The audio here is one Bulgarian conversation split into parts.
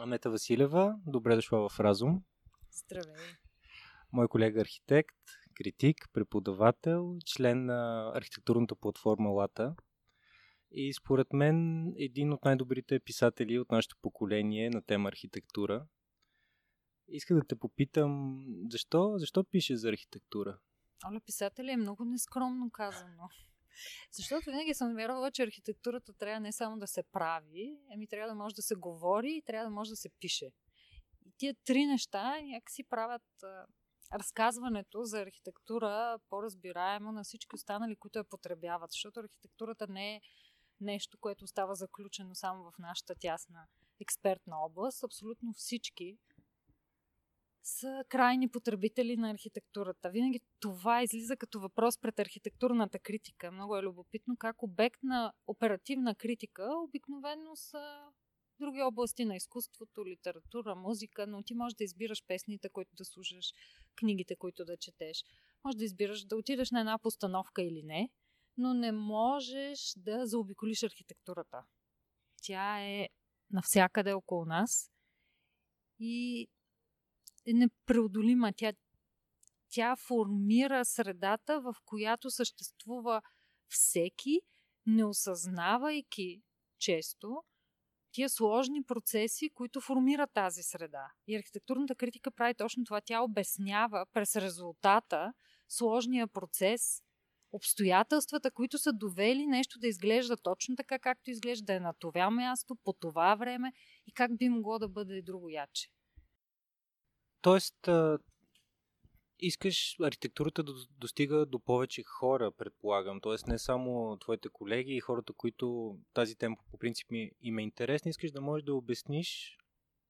Анета Василева, добре дошла в Разум. Здравей. Мой колега архитект, критик, преподавател, член на архитектурната платформа ЛАТА и според мен един от най-добрите писатели от нашето поколение на тема архитектура. Иска да те попитам, защо пише за архитектура? Оле, писатели е много нескромно казано. Защото винаги съм вярвала, че архитектурата трябва не само да се прави, ами трябва да може да се говори и трябва да може да се пише. И тия три неща някакси правят разказването за архитектура по-разбираемо на всички останали, които я потребяват. Защото архитектурата не е нещо, което остава заключено само в нашата тясна експертна област. Абсолютно всички са крайни потребители на архитектурата. Винаги това излиза като въпрос пред архитектурната критика. Много е любопитно как обект на оперативна критика обикновено са други области на изкуството, литература, музика, но ти можеш да избираш песните, които да слушаш, книгите, които да четеш. Можеш да избираш да отидеш на една постановка или не, но не можеш да заобиколиш архитектурата. Тя е навсякъде около нас и е непреодолима. Тя формира средата, в която съществува всеки, не осъзнавайки често тия сложни процеси, които формират тази среда. И архитектурната критика прави точно това. Тя обяснява през резултата сложния процес, обстоятелствата, които са довели нещо да изглежда точно така, както изглежда е на това място, по това време и как би могло да бъде другояче. Тоест, искаш архитектурата да достига до повече хора, предполагам. Тоест, не само твоите колеги и хората, които тази тема по принцип им е интересна, искаш да можеш да обясниш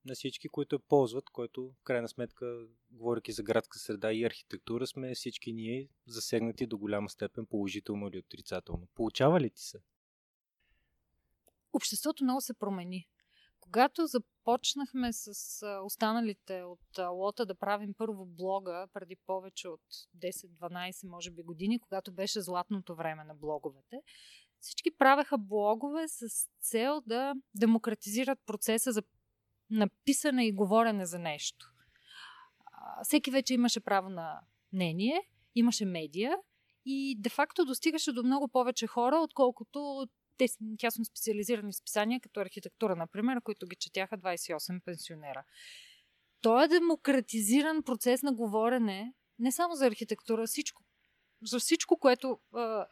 на всички, които я ползват, който в крайна сметка, говоряки за градска среда и архитектура, сме всички ние засегнати до голяма степен положително или отрицателно. Получава ли ти се? Обществото много се промени. Когато започнахме с останалите от ЛОТА да правим първо блога преди повече от 10-12, може би, години, когато беше златното време на блоговете, всички правеха блогове с цел да демократизират процеса за написане и говорене за нещо. Всеки вече имаше право на мнение, имаше медия и де-факто достигаше до много повече хора, отколкото тясно специализирани списания, като архитектура, например, които ги четяха 28 пенсионера. Той е демократизиран процес на говорене, не само за архитектура, за всичко, което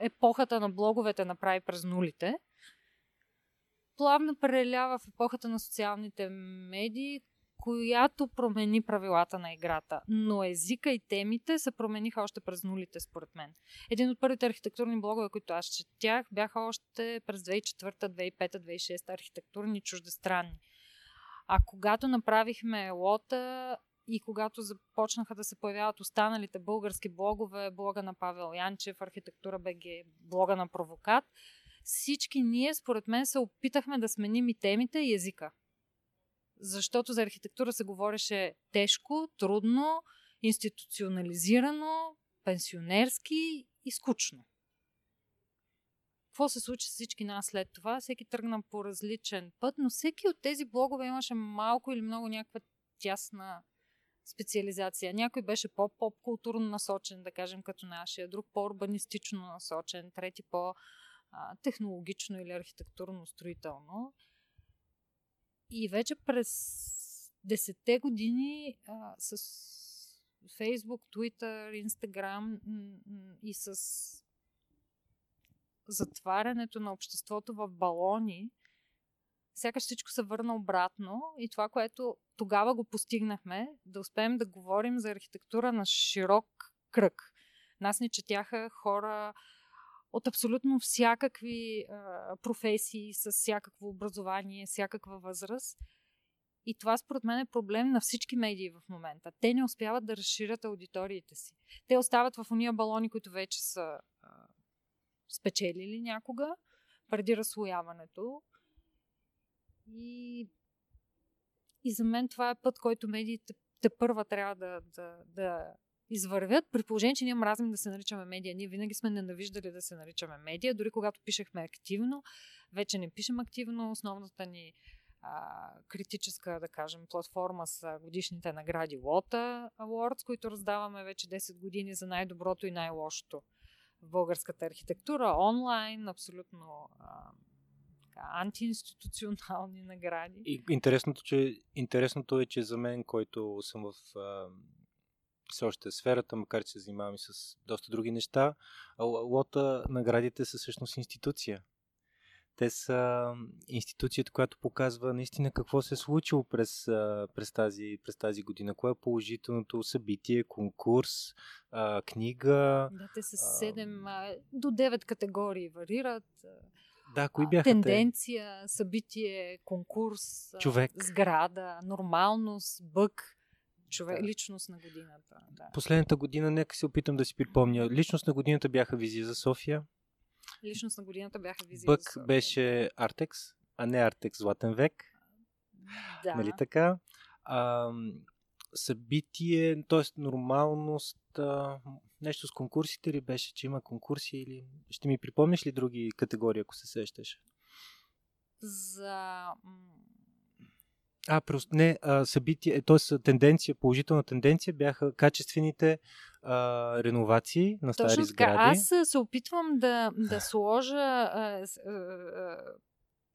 епохата на блоговете направи през нулите, плавно прелява в епохата на социалните медии, която промени правилата на играта. Но езика и темите се промениха още през нулите, според мен. Един от първите архитектурни блогове, които аз четях, бяха още през 2004, 2005, 2006 архитектурни чуждестранни. А когато направихме ЛОТА и когато започнаха да се появяват останалите български блогове, блога на Павел Янчев, Архитектура БГ, блога на Провокат, всички ние, според мен, се опитахме да сменим и темите, и езика. Защото за архитектура се говореше тежко, трудно, институционализирано, пенсионерски и скучно. Какво се случи с всички нас след това? Всеки тръгна по различен път, но всеки от тези блогове имаше малко или много някаква тясна специализация. Някой беше по-поп-културно насочен, да кажем, като нашия, друг по-урбанистично насочен, трети по-технологично или архитектурно-строително. И вече през 10-те години с Facebook, Twitter, Instagram и с затварянето на обществото в балони, сякаш всичко се върна обратно и това, което тогава го постигнахме, да успеем да говорим за архитектура на широк кръг. Нас ни четяха хора от абсолютно всякакви професии, с всякакво образование, всякаква възраст. И това според мен е проблем на всички медии в момента. Те не успяват да разширят аудиториите си. Те остават в уния балони, които вече са спечелили някога, преди разслояването. И за мен това е път, който медиите тепърва трябва да извървят, при положение, че ние мразим да се наричаме медия. Ние винаги сме ненавиждали да се наричаме медия, дори когато пишехме активно. Вече не пишем активно. Основната ни критическа, да кажем, платформа с годишните награди WhAtA Awards, които раздаваме вече 10 години за най-доброто и най-лошото в българската архитектура, онлайн, абсолютно антиинституционални награди. И интересното е, че за мен, който съм в все още сферата, макар че се занимавам и с доста други неща, лота наградите са всъщност институция. Те са институцията, която показва наистина какво се е случило през тази година. Кое е положителното събитие, конкурс, книга. Да, те са 7 до 9 категории варират. Да, кои бяха тенденция, те? Събитие, конкурс, човек, сграда, нормалност, бък, човек, да. Личност на годината. Да. Последната година, нека се опитам да си припомня, личност на годината бяха визия за София. Личност на годината бяха визия. Бък беше Артекс, а не Артекс Златен век. Да. Нали така? Събитие, т.е. нормалност, нещо с конкурсите ли беше, че има конкурси или... Ще ми припомниш ли други категории, ако се сещаш? За... събитие, т.е. тенденция, положителна тенденция бяха качествените реновации на стари сгради. Аз се опитвам да сложа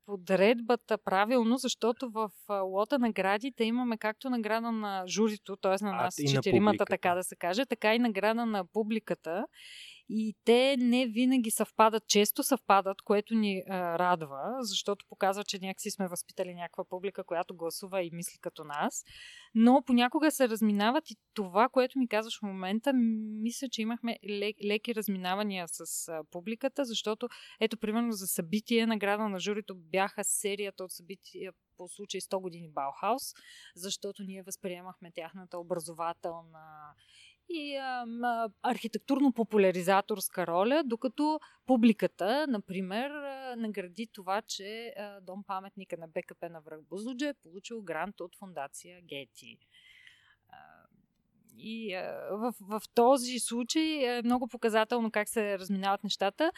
подредбата правилно, защото в лота наградите имаме както награда на журито, т.е. на нас четиримата, така да се каже, така и награда на публиката. И те не винаги съвпадат, често съвпадат, което ни радва, защото показва, че някакси сме възпитали някаква публика, която гласува и мисли като нас. Но понякога се разминават и това, което ми казваш в момента, мисля, че имахме леки разминавания с публиката, защото ето, примерно за събитие награда на журито бяха серията от събития по случай 100 години Баухаус, защото ние възприемахме тяхната образователна и архитектурно-популяризаторска роля, докато публиката, например, награди това, че дом паметника на БКП на връх Бузлуджа е получил грант от фондация Гети. И в този случай е много показателно как се разминават нещата.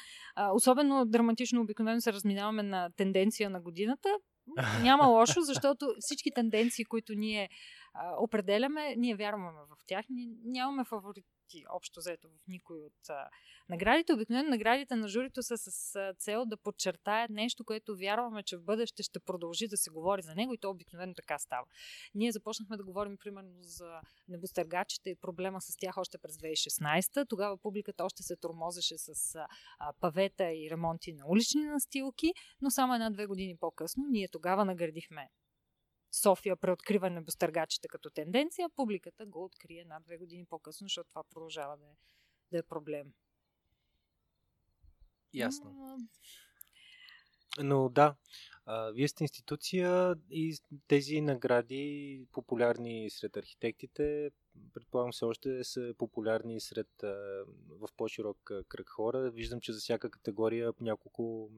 Особено драматично обикновено се разминаваме на тенденция на годината. Няма лошо, защото всички тенденции, които ние определяме, ние вярваме в тях. Ние нямаме фаворити общо взето в никой от наградите. Обикновено наградите на журито са с цел да подчертаят нещо, което вярваме, че в бъдеще ще продължи да се говори за него, и то обикновено така става. Ние започнахме да говорим примерно за небостъргачите и проблема с тях още през 2016. Тогава публиката още се тормозеше с павета и ремонти на улични настилки, но само 1-2 години по-късно ние тогава наградихме София преоткрива небостъргачите като тенденция, публиката го открие 1-2 години по-късно, защото това продължава да е проблем. Ясно. Но да, вие сте институция и тези награди, популярни сред архитектите, предполагам все още са популярни в по-широк кръг хора. Виждам, че за всяка категория няколко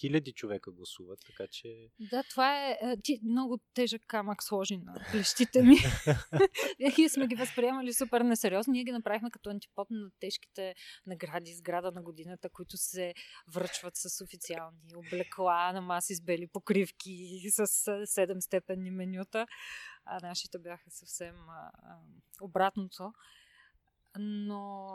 хиляди човека гласуват, така че... Да, това е... Ти много тежък камък сложи на плещите ми. Ние сме ги възприемали супер несериозно. Ние ги направихме като антипод на тежките награди, сграда на годината, които се връчват с официални облекла, на маси с бели покривки, с 7 степенни менюта. А нашите бяха съвсем обратното. Но...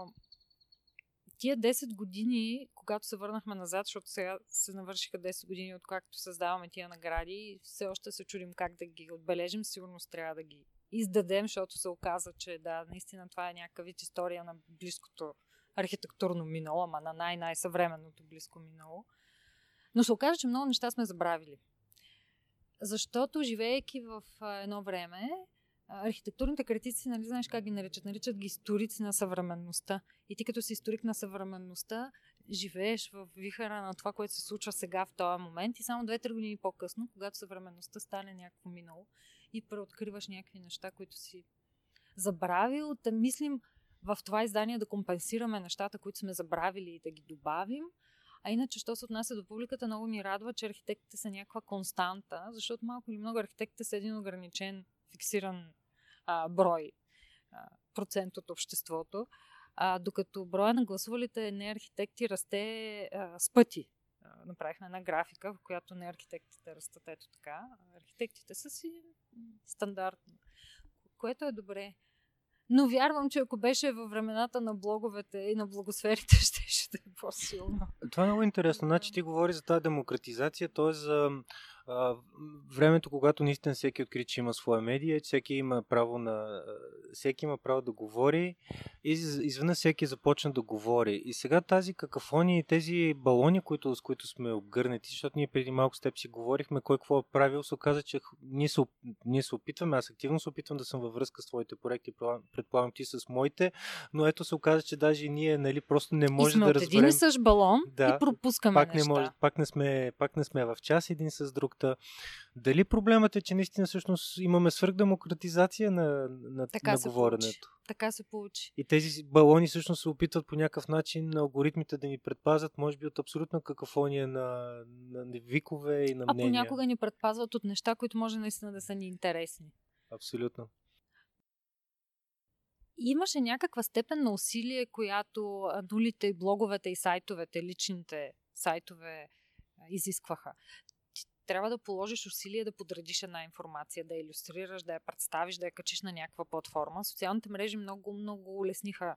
Тия 10 години, когато се върнахме назад, защото сега се навършиха 10 години, откакто създаваме тия награди, все още се чудим как да ги отбележим. Сигурно трябва да ги издадем, защото се оказа, че да, наистина това е някакъв вид история на близкото архитектурно минало, ама на най-най-съвременното близко минало. Но се оказа, че много неща сме забравили. Защото, живеейки в едно време, архитектурните критици, нали знаеш как ги наричат? Наричат ги историци на съвременността. И ти като си историк на съвременността, живееш в вихара на това, което се случва сега в този момент, и само 2-3 години по-късно, когато съвременността стане някакво минало и преоткриваш някакви неща, които си забравил, да мислим в това издание да компенсираме нещата, които сме забравили, и да ги добавим. А иначе, що се отнася до публиката, много ни радва, че архитектите са някаква константа, защото малко или много архитектите са един ограничен фиксиран брой процент от обществото, докато броя на гласувалите не архитекти расте с пъти направихме една графика, в която не архитектите растат ето така. Архитектите са си стандартно, което е добре. Но вярвам, че ако беше във времената на блоговете и на блогосферите, ще е по-силно. Това е много интересно. Значи ти говори за тази демократизация, т.е. за времето, когато наистина всеки откри, че има своя медия, всеки има право да говори и изведнъж всеки започна да говори. И сега тази какафония и тези балони, с които сме обгърнати, защото ние преди малко с теб си говорихме кой какво е правил, се оказа, че ние се опитваме, аз активно се опитвам да съм във връзка с твоите проекти, предполагам ти с моите, но ето се оказа, че даже и ние просто не можем да разберем. И сме от един и същ балон и пропускаме пак неща. Пак не сме в час един с друг. Дали проблемът е, че наистина всъщност имаме свръхдемократизация на говоренето? Така се получи. И тези балони всъщност се опитват по някакъв начин на алгоритмите да ни предпазят, може би от абсолютна какафония на викове и на мнения. А понякога ни предпазват от неща, които може наистина да са ни интересни. Абсолютно. Имаше някаква степен на усилие, която адулите, блоговете и сайтовете, личните сайтове изискваха. Трябва да положиш усилие да подредиш една информация, да я илюстрираш, да я представиш, да я качиш на някаква платформа. Социалните мрежи много, много улесниха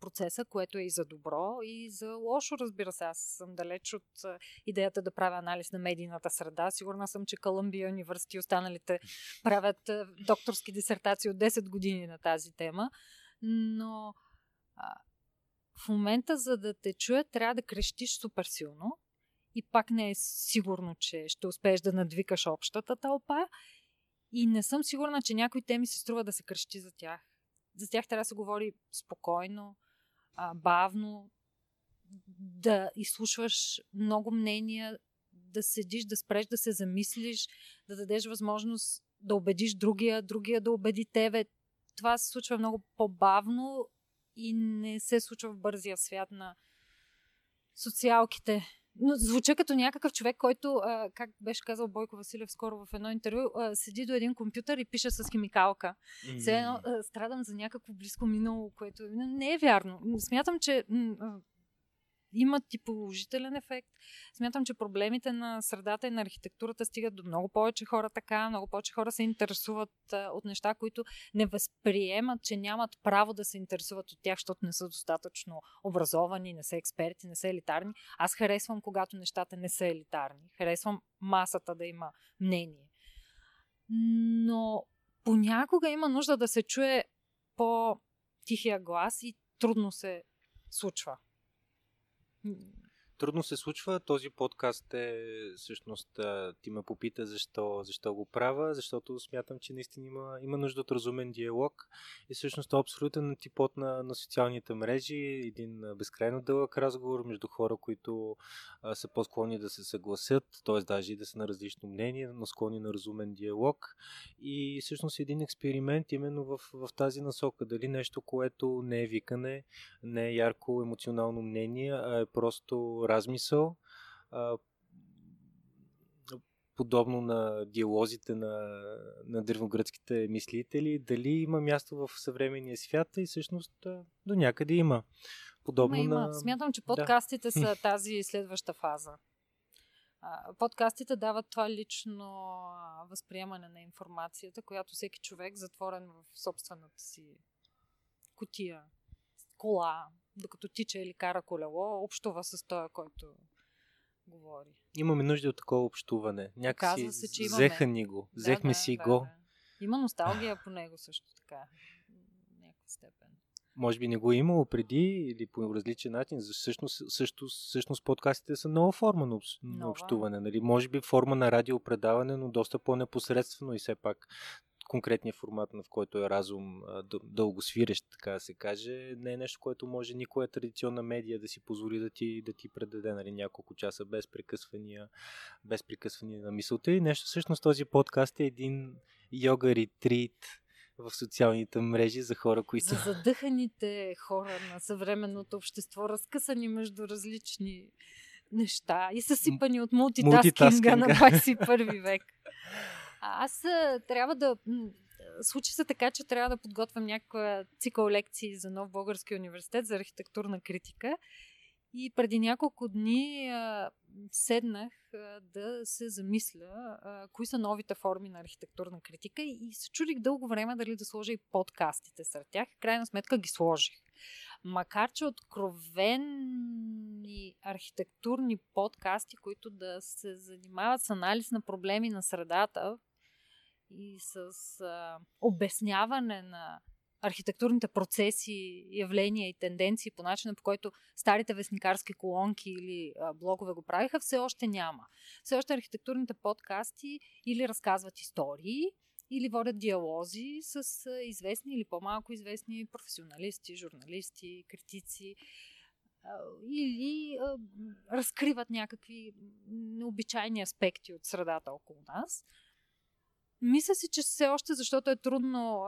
процеса, което е и за добро, и за лошо, разбира се. Аз съм далеч от идеята да правя анализ на медийната среда. Сигурна съм, че Колумбия университет и останалите правят докторски дисертации от 10 години на тази тема. Но в момента, за да те чуят, трябва да крещиш супер силно. И пак не е сигурно, че ще успееш да надвикаш общата тълпа. И не съм сигурна, че някои теми се струва да се крещи за тях. За тях трябва да се говори спокойно, бавно, да изслушваш много мнения, да седиш, да спреш, да се замислиш, да дадеш възможност да убедиш другия да убеди тебе. Това се случва много по-бавно и не се случва в бързия свят на социалките. Но звуча като някакъв човек, който, как беше казал Бойко Василев скоро в едно интервю, седи до един компютър и пише с химикалка. Сега страдам за някакво близко минало, което не е вярно. Смятам, че имат и положителен ефект. Смятам, че проблемите на средата и на архитектурата стигат до много повече хора така. Много повече хора се интересуват от неща, които не възприемат, че нямат право да се интересуват от тях, защото не са достатъчно образовани, не са експерти, не са елитарни. Аз харесвам, когато нещата не са елитарни. Харесвам масата да има мнение. Но понякога има нужда да се чуе по-тихия глас и трудно се случва. Трудно се случва. Този подкаст всъщност ти ме попита защо го правя, защото смятам, че наистина има нужда от разумен диалог и всъщност абсолютен типот на социалните мрежи, един безкрайно дълъг разговор между хора, които са по-склонни да се съгласят, т.е. даже и да са на различно мнение, но склонни на разумен диалог и всъщност един експеримент именно в тази насока. Дали нещо, което не е викане, не е ярко емоционално мнение, а е просто размисъл, подобно на диалозите на древногръцките мислители, дали има място в съвременния свят и всъщност до някъде има. Подобно. Смятам, че подкастите са тази следваща фаза. Подкастите дават това лично възприемане на информацията, която всеки човек затворен в собствената си кутия, кола, докато тича или кара колело, общува с този, който говори. Имаме нужда от такова общуване. Някакси взеха ни го. Взехме си го. Има носталгия по него също така. В някаква степен. Може би не го е имало преди или по различен начин. Всъщност подкастите са нова форма на общуване. Нали? Може би форма на радиопредаване, но доста по-непосредствено и все пак конкретния формат, в който е разум дългосвирещ, така да се каже, не е нещо, което може никоя традиционна медия да си позволи да ти предаде няколко часа без прекъсвания на мисълта. И нещо всъщност този подкаст е един йога ретрит в социалните мрежи за хора, които са... За задъханите хора на съвременното общество, разкъсани между различни неща и съсипани от мултитаскинга на 21 век. Аз трябва да... Случи се така, че трябва да подготвям някаква цикъл лекции за Нов Български университет за архитектурна критика И преди няколко дни седнах да се замисля кои са новите форми на архитектурна критика и се чудих дълго време дали да сложа и подкастите сред тях. Крайна сметка ги сложих. Макар че откровени архитектурни подкасти, които да се занимават с анализ на проблеми на средата и с обясняване на архитектурните процеси, явления и тенденции по начина, по който старите вестникарски колонки или блогове го правиха, все още няма. Все още архитектурните подкасти или разказват истории, или водят диалози с известни или по-малко известни професионалисти, журналисти, критици, или разкриват някакви необичайни аспекти от средата около нас. Мисля си, че все още, защото е трудно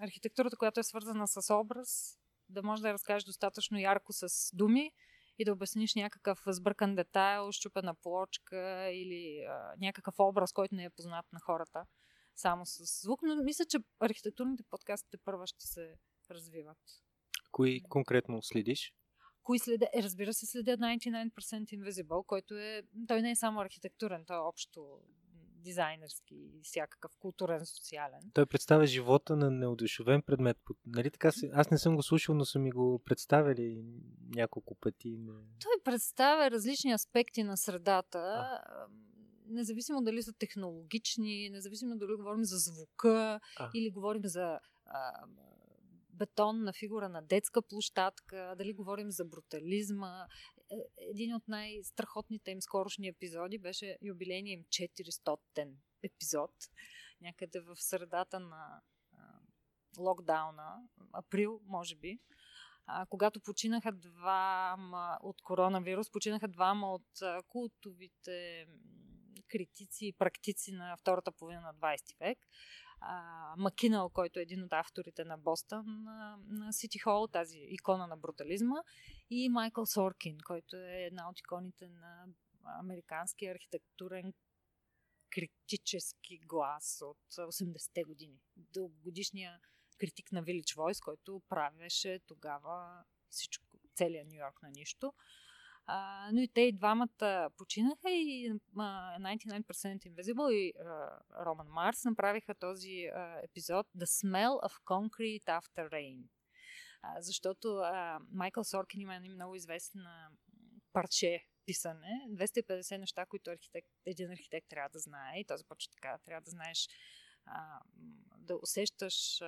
архитектурата, която е свързана с образ, да можеш да я разкажеш достатъчно ярко с думи и да обясниш някакъв сбъркан детайл, щупена плочка или някакъв образ, който не е познат на хората само с звук. Но мисля, че архитектурните подкасти първо ще се развиват. Кои конкретно следиш? Кои следя? Разбира се, следя 99% Invisible, който е... Той не е само архитектурен, той е общо... дизайнерски и всякакъв културен, социален. Той представя живота на неодушевен предмет. Нали така? Аз не съм го слушал, но са ми го представили няколко пъти. Но... Той представя различни аспекти на средата, независимо дали са технологични, независимо дали говорим за звука или говорим за бетонна фигура на детска площадка, дали говорим за брутализма. Един от най-страхотните им скорошни епизоди беше юбилейния им 400-тен епизод. Някъде в средата на локдауна, април, може би, когато починаха двама от коронавирус, починаха двама от култовите критици и практици на втората половина на 20 век. Макинъл, който е един от авторите на Бостън на Сити Хол, тази икона на брутализма, и Майкъл Соркин, който е една от иконите на американския архитектурен критически глас от 80-те години. Дългогодишния критик на Village Voice, който правеше тогава всичко, целия Ню Йорк на нищо. Но и те и двамата починаха и 99% Invisible и Роман Марс направиха този епизод The Smell of Concrete After Rain. Защото Майкъл Соркин има един много известна парче писане. 250 неща, които един архитект трябва да знае. И този почва така. Трябва да знаеш, да усещаш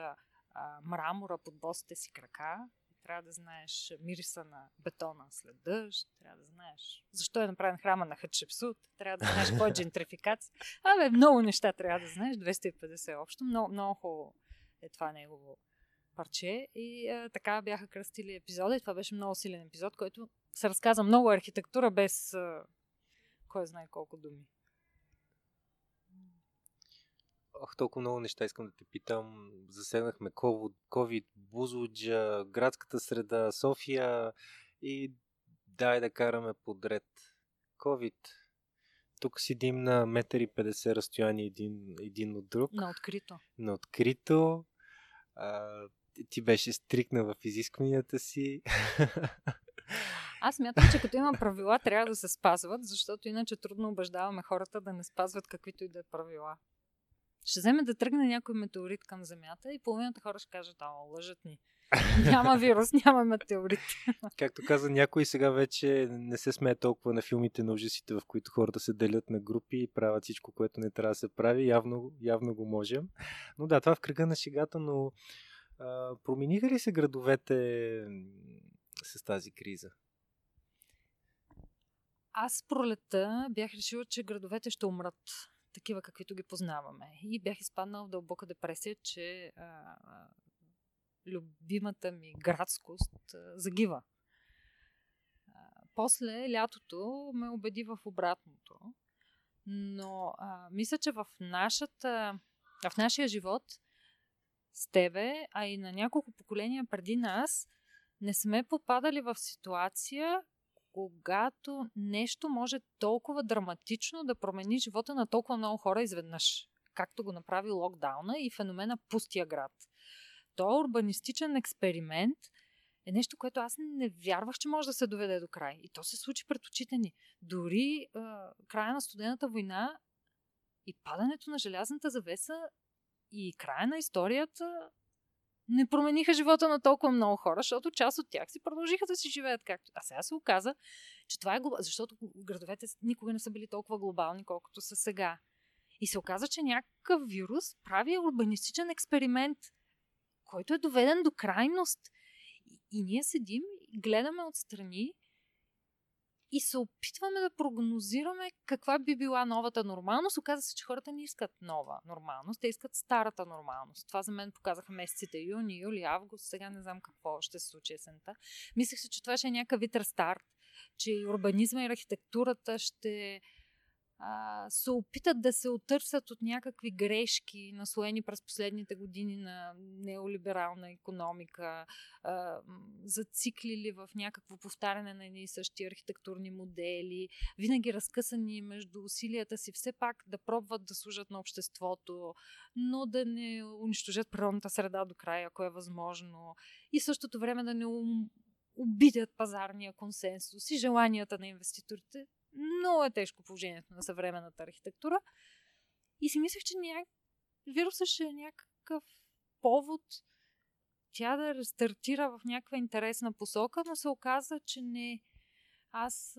мрамора под босите си крака. Трябва да знаеш мириса на бетона след дъжд, трябва да знаеш защо е направен храма на Хатшепсут, трябва да знаеш кой е джентрификация. Абе, много неща трябва да знаеш, 250 общо. Много, много хубаво е това негово парче. И така бяха кръстили епизода и това беше много силен епизод, който се разказа много архитектура без кой знае колко думи. Толкова много неща искам да те питам. Засегнахме COVID, Бузлуджа, градската среда, София и дай да караме подред. COVID. Тук сидим на 1,50 разстояние един от друг. На открито. Ти беше стрикна в изискванията си. Аз смятам, че като има правила, трябва да се спазват, защото иначе трудно убеждаваме хората да не спазват каквито и да е правила. Ще вземе да тръгне някой метеорит към Земята и половината хора ще кажат, лъжат ни. Няма вирус, няма метеорит. Както каза някой, сега вече не се смее толкова на филмите на ужасите, в които хората се делят на групи и правят всичко, което не трябва да се прави. Явно го можем. Но да, това в кръга на шегата, но промениха ли се градовете с тази криза? Аз пролета бях решила, че градовете ще умрат. Такива, каквито ги познаваме. И бях изпаднала в дълбока депресия, че любимата ми градскост загива. После лятото ме убеди в обратното. Но мисля, че в нашия живот с тебе, а и на няколко поколения преди нас, не сме попадали в ситуация, когато нещо може толкова драматично да промени живота на толкова много хора изведнъж, както го направи локдауна и феномена пустия град. Той е урбанистичен експеримент е нещо, което аз не вярвах, че може да се доведе до край. И то се случи пред очите ни. Дори края на студената война и падането на желязната завеса и края на историята не промениха живота на толкова много хора, защото част от тях си продължиха да си живеят както. А сега се оказа, че това е глобално, защото градовете никога не са били толкова глобални, колкото са сега. И се оказа, че някакъв вирус прави урбанистичен експеримент, който е доведен до крайност. И ние седим, гледаме отстрани и се опитваме да прогнозираме каква би била новата нормалност. Оказва се, че хората не искат нова нормалност, те искат старата нормалност. Това за мен показаха месеците юни, юли, август. Сега не знам какво ще се случи есента. Мислех се, че това ще е някакъв рестарт, че и урбанизма и архитектурата ще се опитат да се отърсят от някакви грешки, наслоени през последните години на неолиберална икономика, зациклили в някакво повтаряне на едни и същи архитектурни модели, винаги разкъсани между усилията си все пак да пробват да служат на обществото, но да не унищожат природната среда до края, ако е възможно, и в същото време да не обидят пазарния консенсус и желанията на инвеститорите. Много е тежко положението на съвременната архитектура. И си мислех, че вирусът ще е някакъв повод тя да рестартира в някаква интересна посока, но се оказа, че не. Аз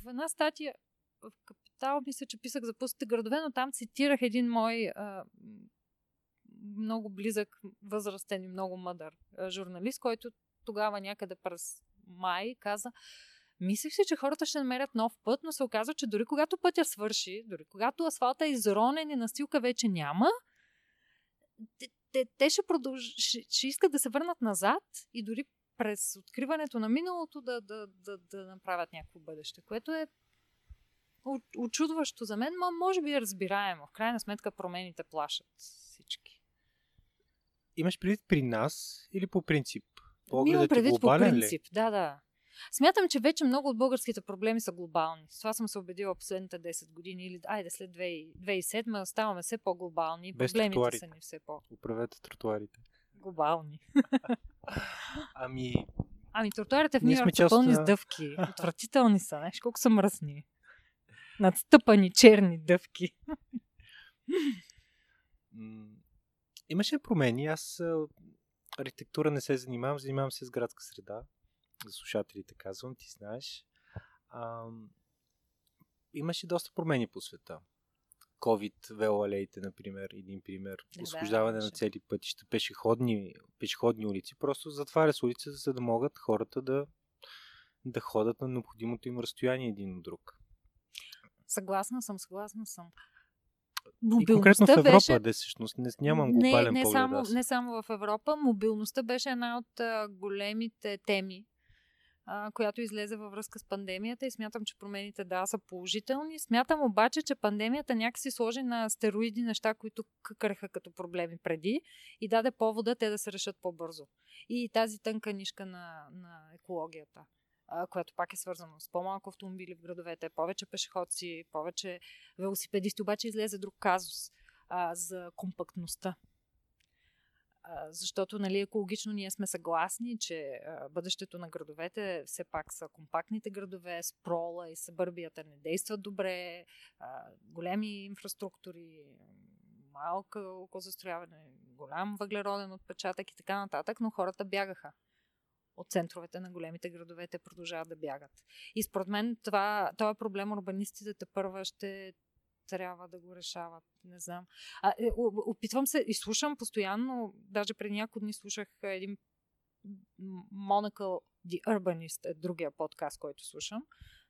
в една статия в Капитал, мисля, че писах за пустите градове, но там цитирах един мой много близък, възрастен и много мъдър журналист, който тогава някъде през май каза: мислех си, че хората ще намерят нов път, но се оказва, че дори когато пътя свърши, дори когато асфалта е изронен и настилка вече няма, те ще искат да се върнат назад и дори през откриването на миналото да направят някакво бъдеще, което е очудващо за мен, но може би е разбираемо. В крайна сметка промените плашат всички. Имаш предвид при нас или по принцип? Имам предвид по принцип, да. Смятам, че вече много от българските проблеми са глобални. С това съм се убедила последните 10 години. Или, след 2007 ставаме все по-глобални. Без проблемите тротуарите. Са ни все по... Управете тротуарите. Глобални. Ами тротуарите в Нью-Йорк са пълни с дъвки. Отвратителни са. Знаеш колко са мръсни. Надстъпани черни дъвки. Имаше промени. Аз архитектура не се занимавам. Занимавам се с градска среда. За слушателите казвам, ти знаеш. Имаше доста промени по света. COVID, велоалеите, например, един пример. Освобождаване на цели пътища, пешеходни улици. Просто затваря с улица, за да могат хората да ходят на необходимото им разстояние един от друг. Съгласна съм. И конкретно в Европа, всъщност. Нямам глобален поглед. Не само в Европа. Мобилността беше една от големите теми, която излезе във връзка с пандемията, и смятам, че промените са положителни. Смятам обаче, че пандемията някакси сложи на стероиди неща, които къкърха като проблеми преди и даде повода те да се решат по-бързо. И тази тънка нишка на екологията, което пак е свързано с по-малко автомобили в градовете, повече пешеходци, повече велосипедисти. Обаче излезе друг казус за компактността. Защото екологично ние сме съгласни, че бъдещето на градовете все пак са компактните градове, спрола и събърбията не действат добре, големи инфраструктури, малко застрояване, голям въглероден отпечатък и така нататък, но хората бягаха от центровете на големите градове, те продължават да бягат. И според мен това проблем урбанистите тепърва ще трябва да го решават. Не знам. Опитвам се и слушам постоянно, даже преди няколко дни слушах един Monocle, The Urbanist е другия подкаст, който слушам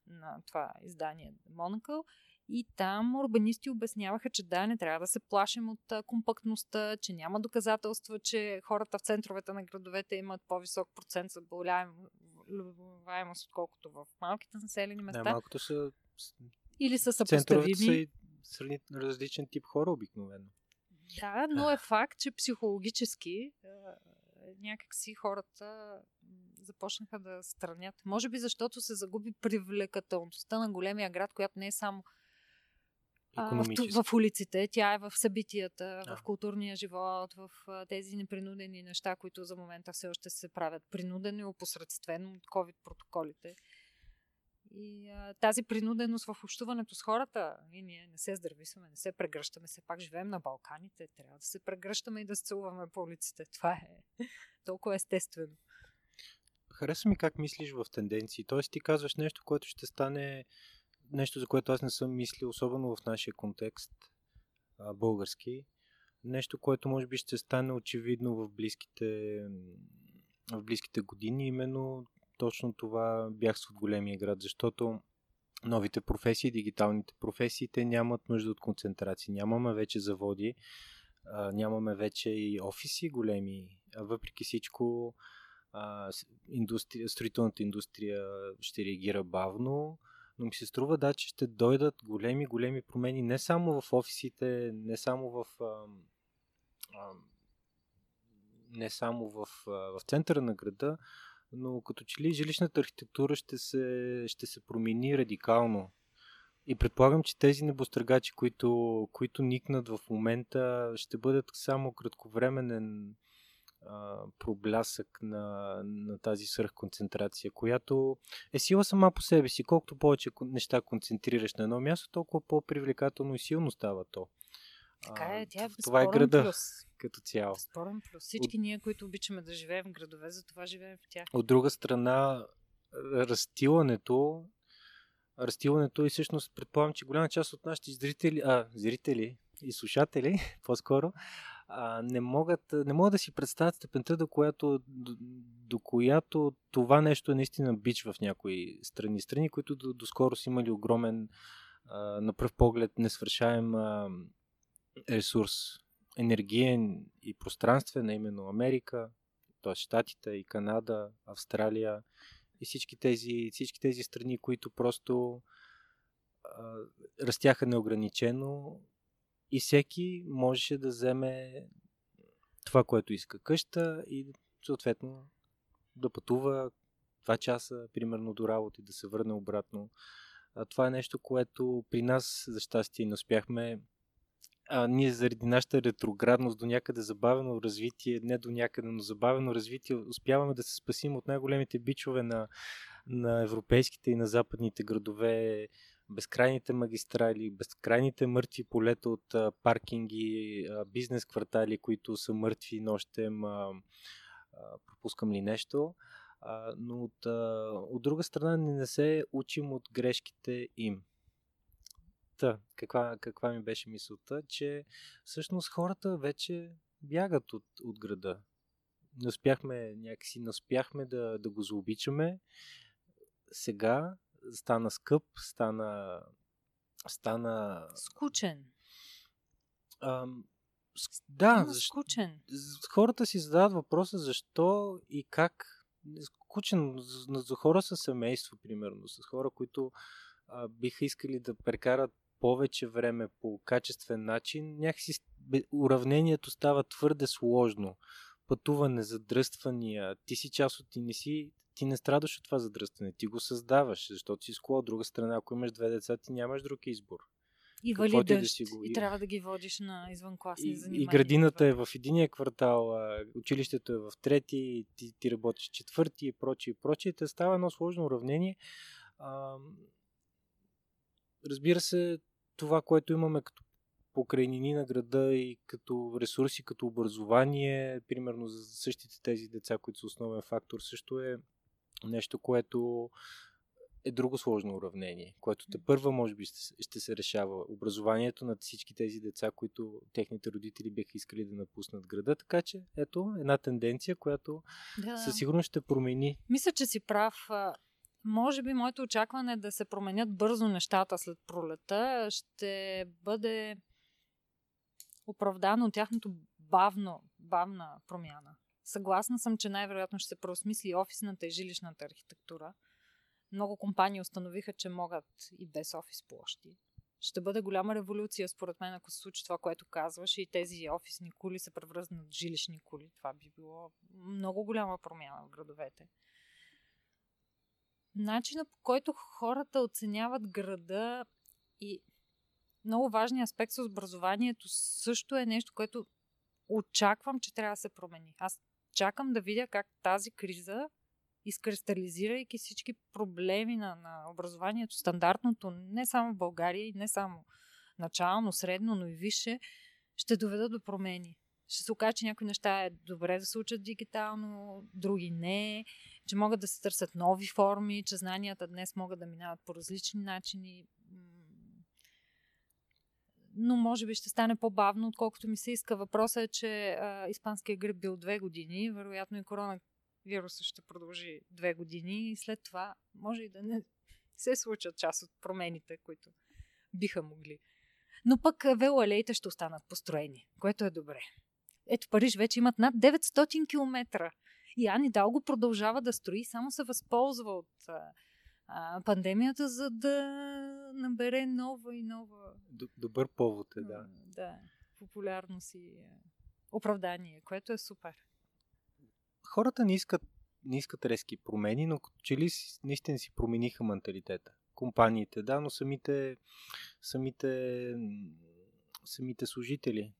на това издание Monocle. И там урбанисти обясняваха, че не трябва да се плашим от компактността, че няма доказателства, че хората в центровете на градовете имат по-висок процент заболеваемост, отколкото в малките населени места. Малкото са... Или са съпоставими. Центровете са и различен тип хора обикновено. Да, но е факт, че психологически някакси хората започнаха да странят. Може би защото се загуби привлекателността на големия град, която не е само в улиците, тя е в събитията, в културния живот, в тези непринудени неща, които за момента все още се правят принудено, опосредствено от COVID протоколите. И тази принуденост в общуването с хората, и ние не се здрависваме, не се прегръщаме, все пак живеем на Балканите, трябва да се прегръщаме и да се целуваме по улиците. Това е толкова естествено. Хареса ми как мислиш в тенденции, т.е. ти казваш нещо, което ще стане нещо, за което аз не съм мислил, особено в нашия контекст български, нещо, което може би ще стане очевидно в близките години, именно точно това бягство от големия град, защото новите професии, дигиталните професии, те нямат нужда от концентрации. Нямаме вече заводи, нямаме вече и офиси големи. Въпреки всичко, строителната индустрия ще реагира бавно, но ми се струва, да, че ще дойдат големи промени не само в офисите, не само в центъра на града, но като че ли жилищната архитектура ще се промени радикално. И предполагам, че тези небостъргачи, които никнат в момента, ще бъдат само кратковременен проблясък на тази свръхконцентрация, която е сила сама по себе си. Колкото повече неща концентрираш на едно място, толкова по-привлекателно и силно става то. Така е, тя е безспорен плюс. Като цяло. Безспорен плюс. Всички ние, които обичаме да живеем в градове, затова живеем в тях. От друга страна, разстилането и всъщност предполагам, че голяма част от нашите зрители и слушатели, по-скоро, не могат да си представят степента, до която това нещо е наистина бич в някои страни. Страни, които доскоро са имали огромен, на пръв поглед, несвършаем ресурс, енергиен и пространствен, именно Америка, т.е. Щатите и Канада, Австралия и всички тези страни, които просто растяха неограничено и всеки можеше да вземе това, което иска, къща и съответно да пътува 2 часа примерно до работа и да се върне обратно. Това е нещо, което при нас за щастие не успяхме. Ние заради нашата ретроградност, до някъде забавено развитие, не до някъде, но забавено развитие, успяваме да се спасим от най-големите бичове на европейските и на западните градове, безкрайните магистрали, безкрайните мъртви полета от паркинги, бизнес квартали, които са мъртви нощем, пропускам ли нещо, но от друга страна не се учим от грешките им. Каква ми беше мисълта, че всъщност хората вече бягат от града. Не успяхме да го заобичаме. Сега стана скъп, стана скучен. Скучен. Хората си задават въпроса защо и как. Скучен за хора със семейство, примерно, с хора, които биха искали да прекарат повече време по качествен начин, някакси уравнението става твърде сложно. Пътуване, задръствания, ти си част от ти не страдаш от това задръстване, ти го създаваш, защото си скло. От друга страна, ако имаш 2 деца, ти нямаш друг избор. И вали дъжд, и трябва да ги водиш на извънкласни занимания. И градината е в единия квартал, училището е в трети, ти работиш четвърти и прочие. Те става едно сложно уравнение. Разбира се, това, което имаме като покрайнини на града и като ресурси, като образование, примерно за същите тези деца, които са основен фактор, също е нещо, което е друго сложно уравнение, което тепърва може би ще се решава. Образованието на всички тези деца, които техните родители биха искали да напуснат града, така че ето една тенденция, която със сигурност ще промени. Мисля, че си прав. Може би моето очакване е да се променят бързо нещата след пролета. Ще бъде оправдано тяхното бавна промяна. Съгласна съм, че най-вероятно ще се преосмисли офисната и жилищната архитектура. Много компании установиха, че могат и без офис площи. Ще бъде голяма революция, според мен, ако се случи това, което казваш, и тези офисни кули се превръзнат в жилищни кули. Това би било много голяма промяна в градовете. Начина, по който хората оценяват града и много важният аспект с образованието също е нещо, което очаквам, че трябва да се промени. Аз чакам да видя как тази криза, изкристализирайки всички проблеми на образованието, стандартното, не само в България и не само начално, средно, но и висше, ще доведа до промени. Ще се окаже, че някои неща е добре да се учат дигитално, други не, че могат да се търсят нови форми, че знанията днес могат да минават по различни начини. Но може би ще стане по-бавно, отколкото ми се иска. Въпросът е, че испанският грип бил 2 години, вероятно и коронавирусът ще продължи 2 години и след това може и да не се случат част от промените, които биха могли. Но пък велоалеите ще останат построени, което е добре. Ето Париж вече имат над 900 км. И Ани Далго продължава да строи, само се възползва от пандемията, за да набере нова и нова... Добър повод е, да. Да, популярност и оправдание, което е супер. Хората не искат резки промени, но че ли наистина си промениха менталитета? Компаниите, да, но самите служители.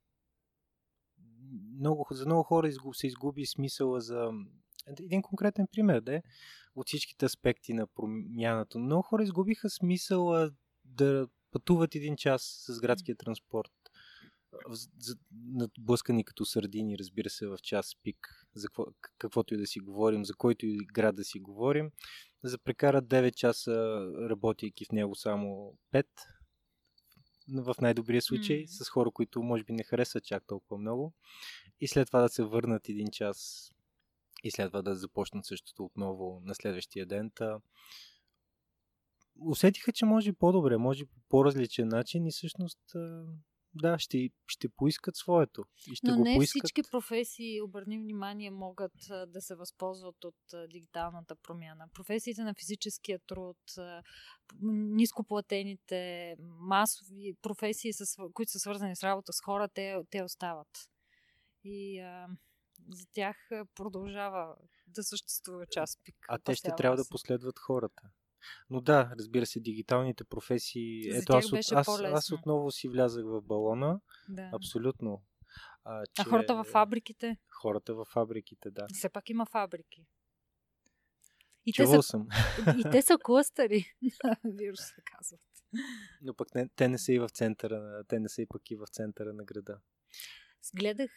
За много хора се изгуби смисъла за... Един конкретен пример, да, от всичките аспекти на промяната. Много хора изгубиха смисъла да пътуват 1 час с градския транспорт, блъскани като сърдини, разбира се, в час пик, за каквото и да си говорим, за който и град да си говорим, за прекарат 9 часа, работейки в него само 5, в най-добрия случай, с хора, които може би не харесват чак толкова много, и след това да се върнат 1 час и след това да започнат същото отново на следващия ден. Усетиха, че може по-добре, може по по-различен начин и всъщност... Да, ще поискат своето. И ще го поискат. Всички професии, обърни внимание, могат да се възползват от дигиталната промяна. Професиите на физическия труд, нископлатените, масови професии, които са свързани с работа с хора, те остават. И за тях продължава да съществува час пик. А те ще трябва да последват хората. Но да, разбира се, дигиталните професии... За тях беше по-лесно. Аз отново си влязах в балона. Да. Абсолютно. А хората във фабриките? Хората във фабриките, да. Все пак има фабрики. И те са клъстери на вируса, казват. Но пък те не са и в центъра, на града. Гледах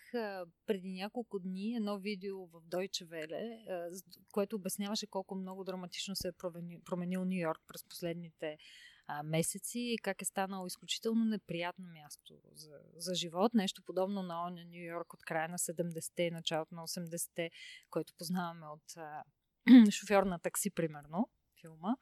преди няколко дни едно видео в Deutsche Welle, което обясняваше колко много драматично се е променил Ню Йорк през последните месеци и как е станало изключително неприятно място за живот. Нещо подобно на оня Ню Йорк от края на 70-те и началото на 80-те, който познаваме от шофьор на такси, примерно, филма.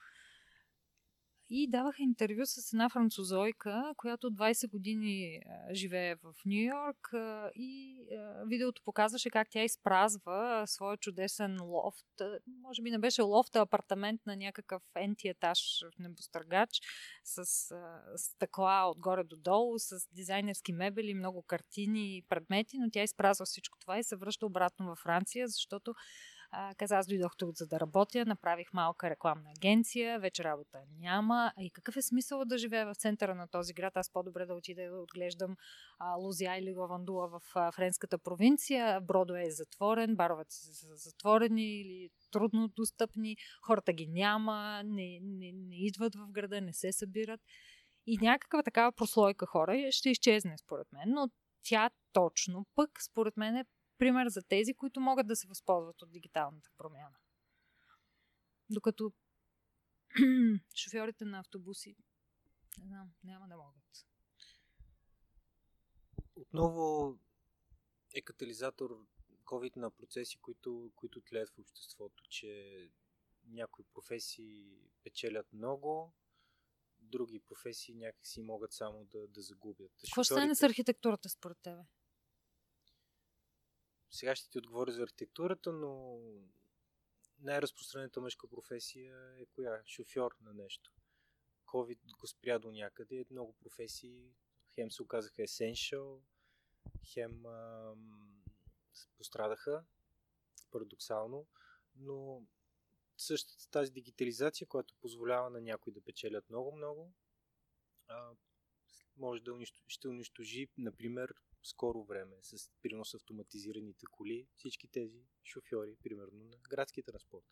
И даваха интервю с една французойка, която 20 години живее в Ню Йорк, и видеото показваше как тя изпразва своя чудесен лофт. Може би не беше лофт, а апартамент на някакъв ентиетаж в небостъргач с стъкла отгоре до долу, с дизайнерски мебели, много картини и предмети, но тя изпразва всичко това и се връща обратно във Франция, защото каза, аз дойдох тук за да работя, направих малка рекламна агенция, вече работа няма. И какъв е смисъл да живея в центъра на този град? Аз по-добре да отида и да отглеждам лозя или лавандула в френската провинция. Бродуей е затворен, баровете са затворени или трудно достъпни, хората ги няма, не идват в града, не се събират. И някаква такава прослойка хора ще изчезне, според мен. Но тя точно пък, според мен, е пример за тези, които могат да се възползват от дигиталната промяна. Докато шофьорите на автобуси, не знам, няма да могат. Отново е катализатор COVID на процеси, които тлеят в обществото, че някои професии печелят много, други професии някакси могат само да загубят. Какво ще стане с архитектурата според тебе? Сега ще ти отговоря за архитектурата, но най-разпространената мъжка професия е коя? Шофьор на нещо. COVID го спря до някъде. Много професии хем се оказаха есеншъл, хем пострадаха, парадоксално, но същата тази дигитализация, която позволява на някой да печелят много-много, може да унищожи, например, скоро време, с примерно с автоматизираните коли, всички тези шофьори, примерно, на градски транспорт.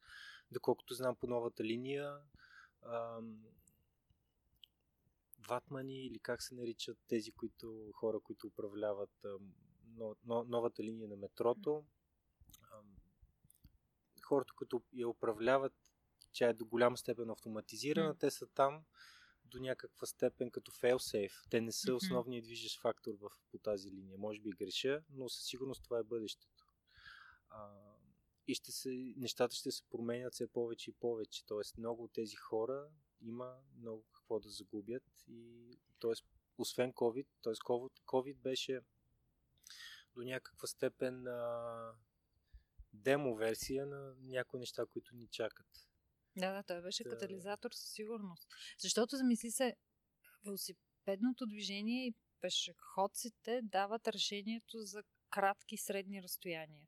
Доколкото знам по новата линия, ватмани или как се наричат тези хора, които управляват новата линия на метрото, хората, които я управляват, тя е до голяма степен автоматизирана, те са там до някаква степен като fail-safe. Те не са основният движещ фактор по тази линия. Може би греша, но със сигурност това е бъдещето. И нещата ще се променят все повече и повече. Тоест много от тези хора има много какво да загубят. И, тоест, освен COVID, тоест COVID беше до някаква степен демо-версия на някои неща, които ни чакат. Да, той беше катализатор със сигурност. Защото, замисли се, велосипедното движение и пешеходците дават решението за кратки и средни разстояния.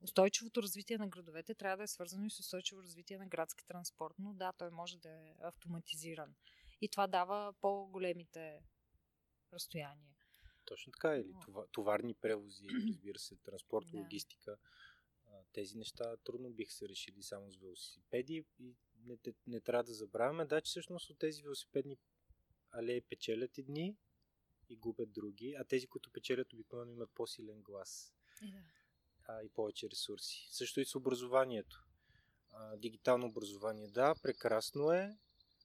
Устойчивото развитие на градовете трябва да е свързано и с устойчиво развитие на градски транспорт, но да, той може да е автоматизиран. И това дава по-големите разстояния. Точно така, или товарни превози, разбира се, транспорт, логистика. Тези неща трудно бих се решили само с велосипеди и не трябва да забравяме, че всъщност от тези велосипедни алеи печелят едни и губят други, а тези, които печелят, обикновено имат по-силен глас и повече ресурси. Също и с образованието. Дигитално образование, да, прекрасно е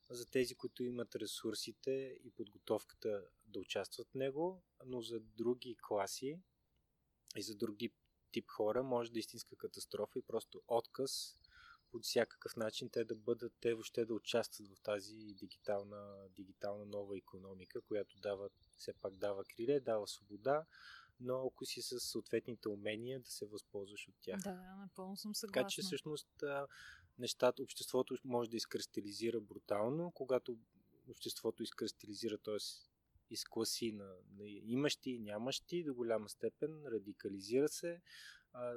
за тези, които имат ресурсите и подготовката да участват в него, но за други класи и за други тип хора може да е истинска катастрофа и просто отказ от всякакъв начин те въобще да участват в тази дигитална нова икономика, която все пак дава криле, дава свобода, но ако си с съответните умения да се възползваш от тях. Да, напълно съм съгласна. Така че всъщност обществото може да изкристализира брутално, когато обществото изкристализира, т.е. изкласи на имащи и нямащи, до голяма степен радикализира се.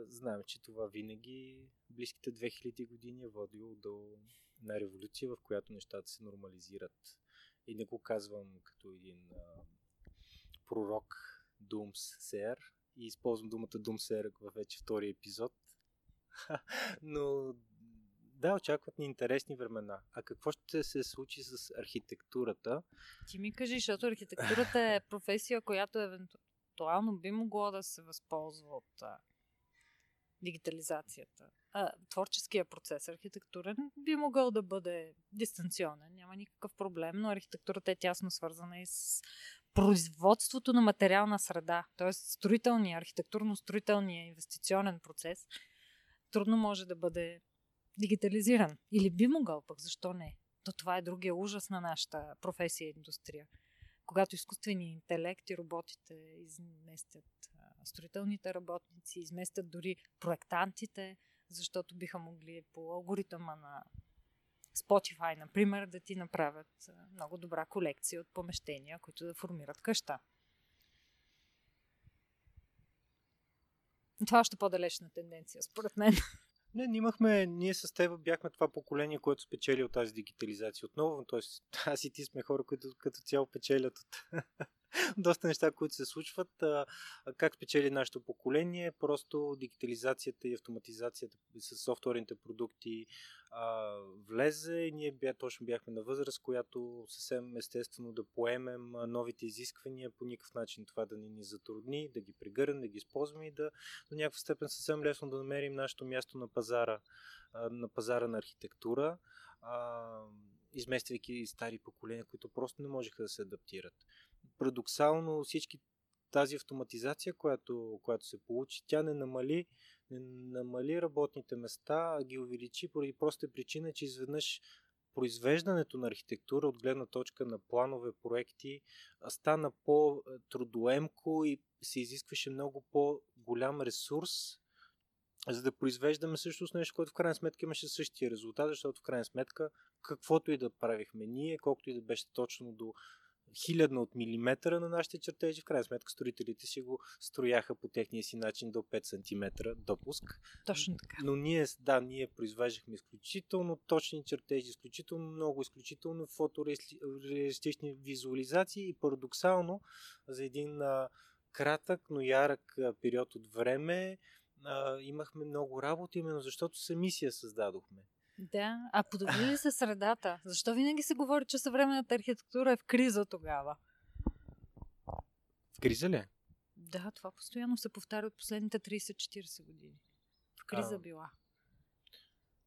Знаем, че това винаги близките 2000 години е водило до една революция, в която нещата се нормализират. И не го казвам като един пророк Doomsayer и използвам думата Doomsayer във вече втория епизод. Но да, очакват ни интересни времена. А какво ще се случи с архитектурата? Ти ми кажи, защото архитектурата е професия, която евентуално би могло да се възползва от дигитализацията. Творческия процес архитектурен би могъл да бъде дистанционен, няма никакъв проблем, но архитектурата е тясно свързана и с производството на материална среда, т.е. строителния, архитектурно-строителния инвестиционен процес трудно може да бъде дигитализиран. Или би могъл, пък защо не? То това е другия ужас на нашата професия и индустрия. Когато изкуственият интелект и роботите изместят строителните работници, изместят дори проектантите, защото биха могли по алгоритъма на Spotify, например, да ти направят много добра колекция от помещения, които да формират къща. Това е още по-далечна тенденция, според мен. Ние с теб бяхме това поколение, което спечели от тази дигитализация отново. Тоест, аз и ти сме хора, които като цяло печелят от доста неща, които се случват. Как спечели нашето поколение? Просто дигитализацията и автоматизацията с софтуерните продукти влезе и ние точно бяхме на възраст, която съвсем естествено да поемем новите изисквания, по никакъв начин това да не ни затрудни, да ги прегърнем, да ги използваме и да до някаква степен съвсем лесно да намерим нашето място на пазара, на пазара на архитектура, измествайки стари поколения, които просто не можеха да се адаптират. Парадоксално всички тази автоматизация, която се получи, тя не намали работните места, а ги увеличи поради проста причина, че изведнъж произвеждането на архитектура от гледна точка на планове, проекти стана по-трудоемко и се изискваше много по-голям ресурс, за да произвеждаме също с нещо, което в крайна сметка имаше същия резултат, защото в крайна сметка каквото и да правихме ние, колкото и да беше точно до хилядна от милиметъра на нашите чертежи. В крайна сметка строителите си го строяха по техния си начин до 5 см допуск. Точно така. Но ние произвеждахме изключително точни чертежи, изключително много, изключително фотореалистични визуализации и парадоксално за един кратък, но ярък период от време имахме много работа, именно защото сами си я създадохме. Да, а подобри ли се средата? Защо винаги се говори, че съвременната архитектура е в криза тогава? В криза ли? Да, това постоянно се повтаря от последните 30-40 години. В криза била.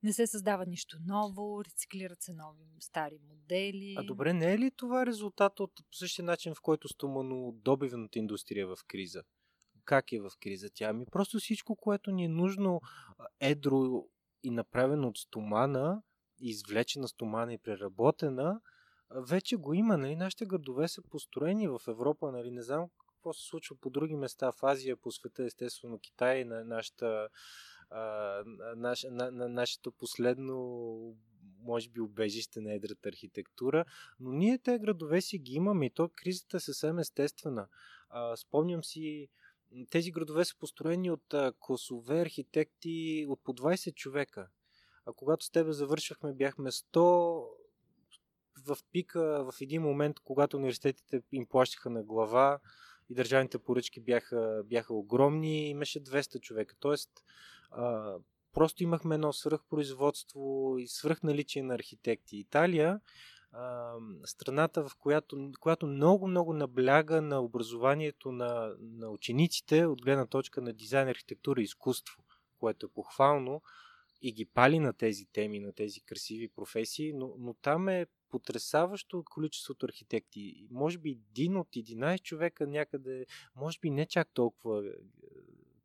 Не се създава нищо ново, рециклират се нови стари модели. А добре, не е ли това резултат от по същия начин, в който стоманодобивната индустрия в криза? Как е в криза тя? Ами просто всичко, което ни е нужно, едро и направено от стомана, извлечена стомана и преработена, вече го има. Нали? Нашите градове са построени в Европа. Нали? Не знам какво се случва по други места в Азия, по света, естествено Китай, на нашето последно, може би, убежище на едрата архитектура, но ние тези градове си ги имаме и то кризата е съвсем естествена. Спомням си, тези градове са построени от класове архитекти от по 20 човека. А когато с тебе завършвахме, бяхме 100 в пика, в един момент, когато университетите им плащаха на глава и държавните поръчки бяха огромни, имаше 200 човека. Тоест, просто имахме едно свръхпроизводство и свръхналичие на архитекти. Италия, страната, в която много-много набляга на образованието на учениците от гледна точка на дизайн, архитектура и изкуство, което е похвално и ги пали на тези теми, на тези красиви професии, но там е потресаващо количеството архитекти. Може би един от 11 човека някъде, може би не чак толкова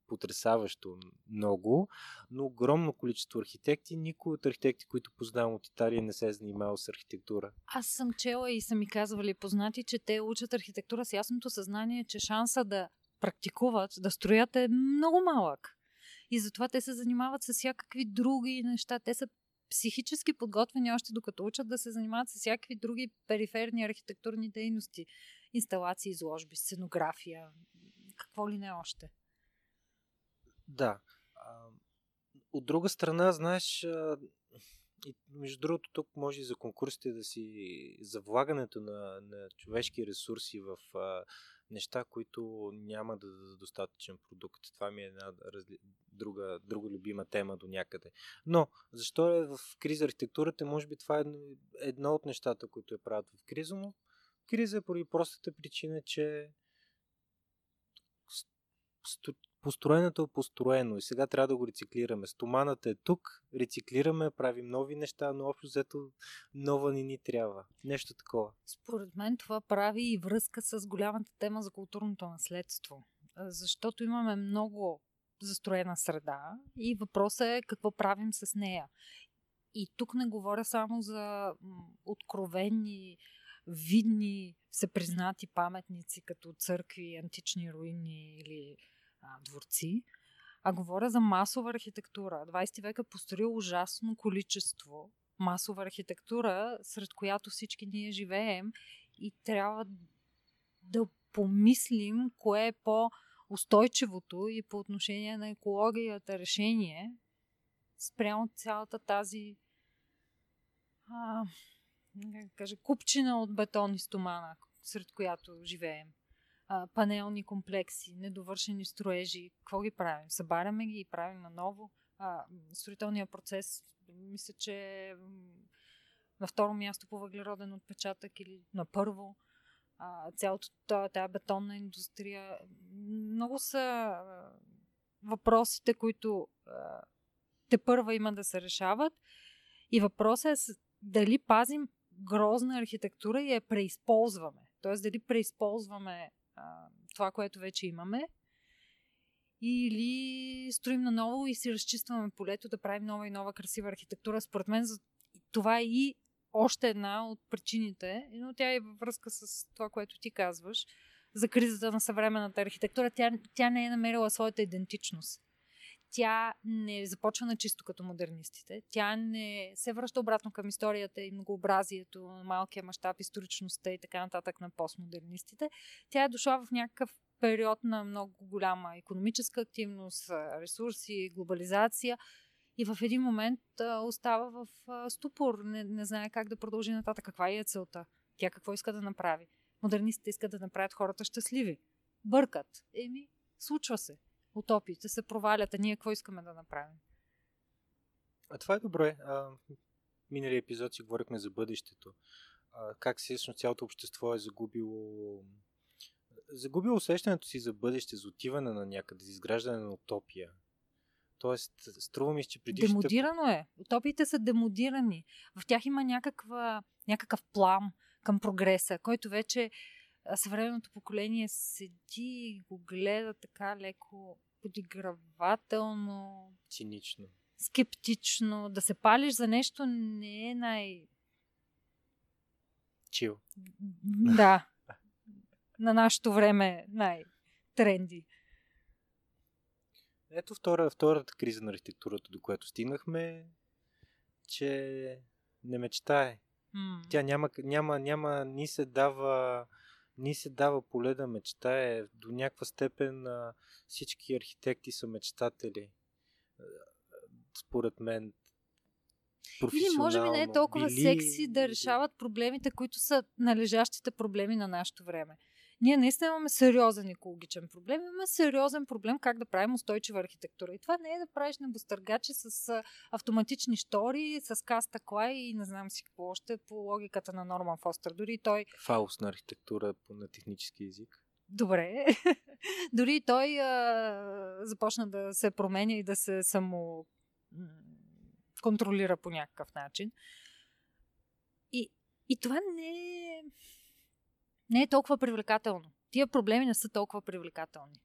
потресаващо много, но огромно количество архитекти. Никой от архитекти, които познавам от Италия, не се е занимавал с архитектура. Аз съм чела и са ми казвали познати, че те учат архитектура с ясното съзнание, че шанса да практикуват, да строят е много малък. И затова те се занимават с всякакви други неща. Те са психически подготвени още докато учат да се занимават с всякакви други периферни архитектурни дейности. Инсталации, изложби, сценография, какво ли не още. Да. От друга страна, знаеш, и между другото тук може и за конкурсите да си, за влагането на човешки ресурси в неща, които няма да дадат достатъчен продукт. Това ми е една друга любима тема до някъде. Но защо е в криза архитектурата? Може би това е едно от нещата, които я правят в криза, но криза е поради простата причина, че построеното е построено и сега трябва да го рециклираме. Стоманата е тук, рециклираме, правим нови неща, но общо взето нова ни трябва. Нещо такова. Според мен това прави и връзка с голямата тема за културното наследство. Защото имаме много застроена среда и въпросът е какво правим с нея. И тук не говоря само за откровени, видни, всепризнати паметници, като църкви, антични руини или дворци, а говоря за масова архитектура. 20 век е построил ужасно количество масова архитектура, сред която всички ние живеем и трябва да помислим кое е по-устойчивото и по отношение на екологията решение спрямо цялата тази купчина от бетон и стомана, сред която живеем. Панелни комплекси, недовършени строежи. Какво ги правим? Събаряме ги и правим наново. Строителният процес, мисля, че е на второ място по въглероден отпечатък или на първо. Цялото тая бетонна индустрия. Много са въпросите, които тепърва има да се решават. И въпросът е дали пазим грозна архитектура и я преизползваме. Тоест дали преизползваме това, което вече имаме, или строим наново и си разчистваме полето да правим нова и нова красива архитектура. Според мен това е и още една от причините, но тя е във връзка с това, което ти казваш, за кризата на съвременната архитектура. Тя не е намерила своята идентичност. тя не започва на чисто като модернистите. Тя не се връща обратно към историята и многообразието на малкия мащаб, историчността и така нататък на постмодернистите. Тя е дошла в някакъв период на много голяма икономическа активност, ресурси, глобализация и в един момент остава в ступор. Не знае как да продължи нататък. Каква е целта? Тя какво иска да направи? Модернистите искат да направят хората щастливи. Бъркат. Случва се. Утопиите се провалят, а ние какво искаме да направим? А това е добре. Миналия епизод си говорихме за бъдещето. Как всъщност цялото общество е загубило усещането си за бъдеще, за отиване на някъде, за изграждане на утопия. Тоест, струва ми, че предишната... Демодирано е. Утопиите са демодирани. В тях има някакъв плам към прогреса, който вече съвременното поколение седи и го гледа така леко подигравателно. Цинично. Скептично. Да се палиш за нещо не е чил. Да. На нашето време най-тренди. Ето втората криза на архитектурата, до която стигнахме, че не мечтае. Тя няма ни се дава поле да мечтае. До някаква степен всички архитекти са мечтатели. Според мен. Или може би не е толкова секси да решават проблемите, които са належащите проблеми на нашето време. Ние наистина имаме сериозен екологичен проблем. Имаме сериозен проблем как да правим устойчива архитектура. И това не е да правиш небостъргачи с автоматични штори, с кастъкла и не знам си какво още по логиката на Норман Фостер. Дори той... Фаус на архитектура на технически език. Добре. Дори той започна да се променя и да се само контролира по някакъв начин. И това не е толкова привлекателно. Тия проблеми не са толкова привлекателни.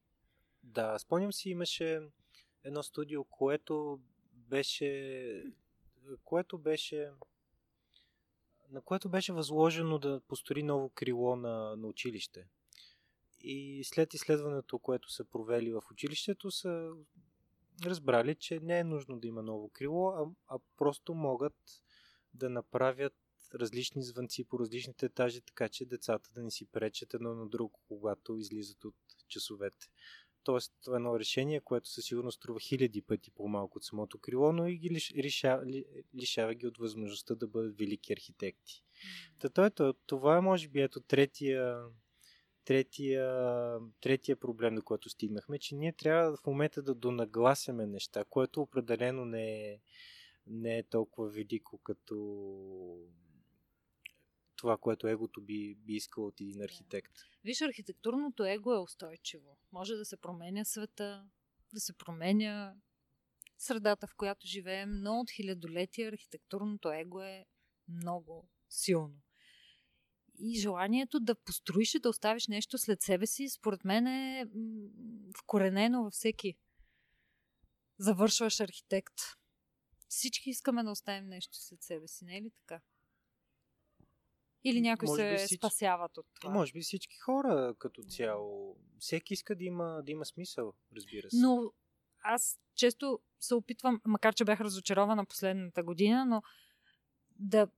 Да, спомням си, имаше едно студио, на което беше възложено да построи ново крило на училище. И след изследването, което са провели в училището, са разбрали, че не е нужно да има ново крило, а просто могат да направят различни звънци по различните етажи, така че децата да не си пречат едно на друго, когато излизат от часовете. Тоест, това е едно решение, което със сигурност струва хиляди пъти по-малко от самото крило, но и ги лишава ги от възможността да бъдат велики архитекти. Това е, може би, ето третия проблем, до който стигнахме, че ние трябва в момента да донагласяме неща, което определено не е толкова велико, като това, което егото би искало от един архитект. Виж, архитектурното его е устойчиво. Може да се променя света, да се променя средата, в която живеем, но от хилядолетия архитектурното его е много силно. И желанието да построиш и да оставиш нещо след себе си, според мен е вкоренено във всеки завършваш архитект. Всички искаме да оставим нещо след себе си, не е ли така? Или някой спасяват от това? Може би всички хора като цяло. Всеки иска да има смисъл, разбира се. Но аз често се опитвам, макар че бях разочарована последната година, но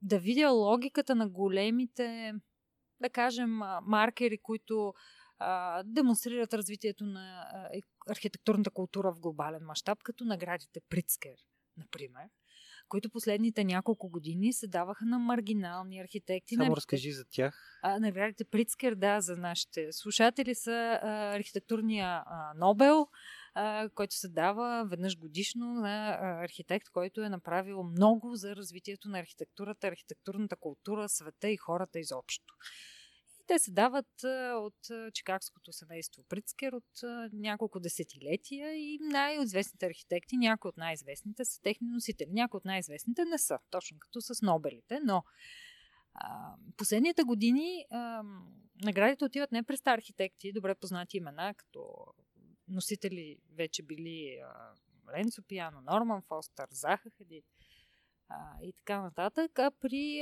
да видя логиката на големите, да кажем, маркери, които демонстрират развитието на архитектурната култура в глобален мащаб, като наградите Притскер, например, които последните няколко години се даваха на маргинални архитекти. Само разкажи за тях. Наградите Притскер, да, за нашите слушатели са архитектурния Нобел, който се дава веднъж годишно на архитект, който е направил много за развитието на архитектурата, архитектурната култура, света и хората изобщо. И те се дават от чикагското семейство Притскер от няколко десетилетия и най-известните архитекти, някои от най-известните са техни носители, някои от най-известните не са, точно като с Нобелите, но последните години наградите отиват не при стари архитекти, добре познати имена, като носители вече били Ленцо Пиано, Норман Фостер, Заха Хадид, и така нататък, а при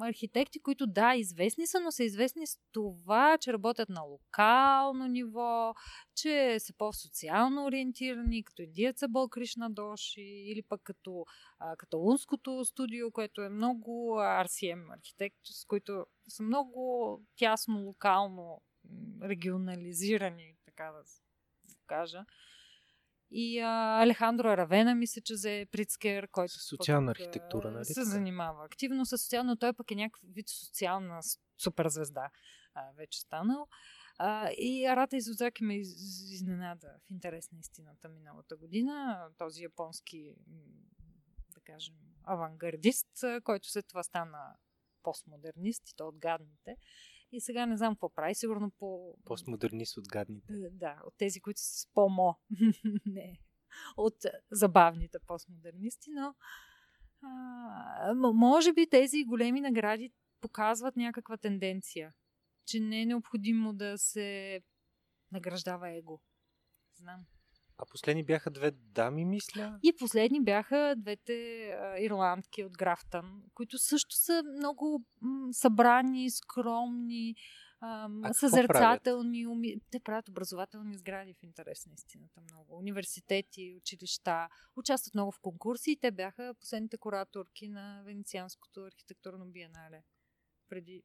архитекти, които да, известни са, но са известни с това, че работят на локално ниво, че са по-социално ориентирани, като индиеца Балкришна Доши или пък като каталунското студио, което е много RCM архитект, с които са много тясно локално регионализирани, така да го кажа. И Алехандро Равена, мисля, че за Притскер, който социална пък, архитектура, нали? Се занимава активно с социално, той пък е някакъв вид социална суперзвезда вече станал. И Арата Изодзаки ме изненада в интерес на истината миналата година. Този японски, да кажем, авангардист, който след това стана постмодернист и то от гадните. И сега не знам какво прави, сигурно по... Постмодернист от гадните. Да, от тези, които са с по-мо. Не, от забавните постмодернисти, но може би тези големи награди показват някаква тенденция, че не е необходимо да се награждава его. Знам. А последни бяха две дами, мисля? И последни бяха двете ирландки от Графтън, които също са много събрани, скромни, съзерцателни. Те правят образователни сгради в интерес на истината много. Университети, училища, участват много в конкурси и те бяха последните кураторки на Венецианското архитектурно биенале преди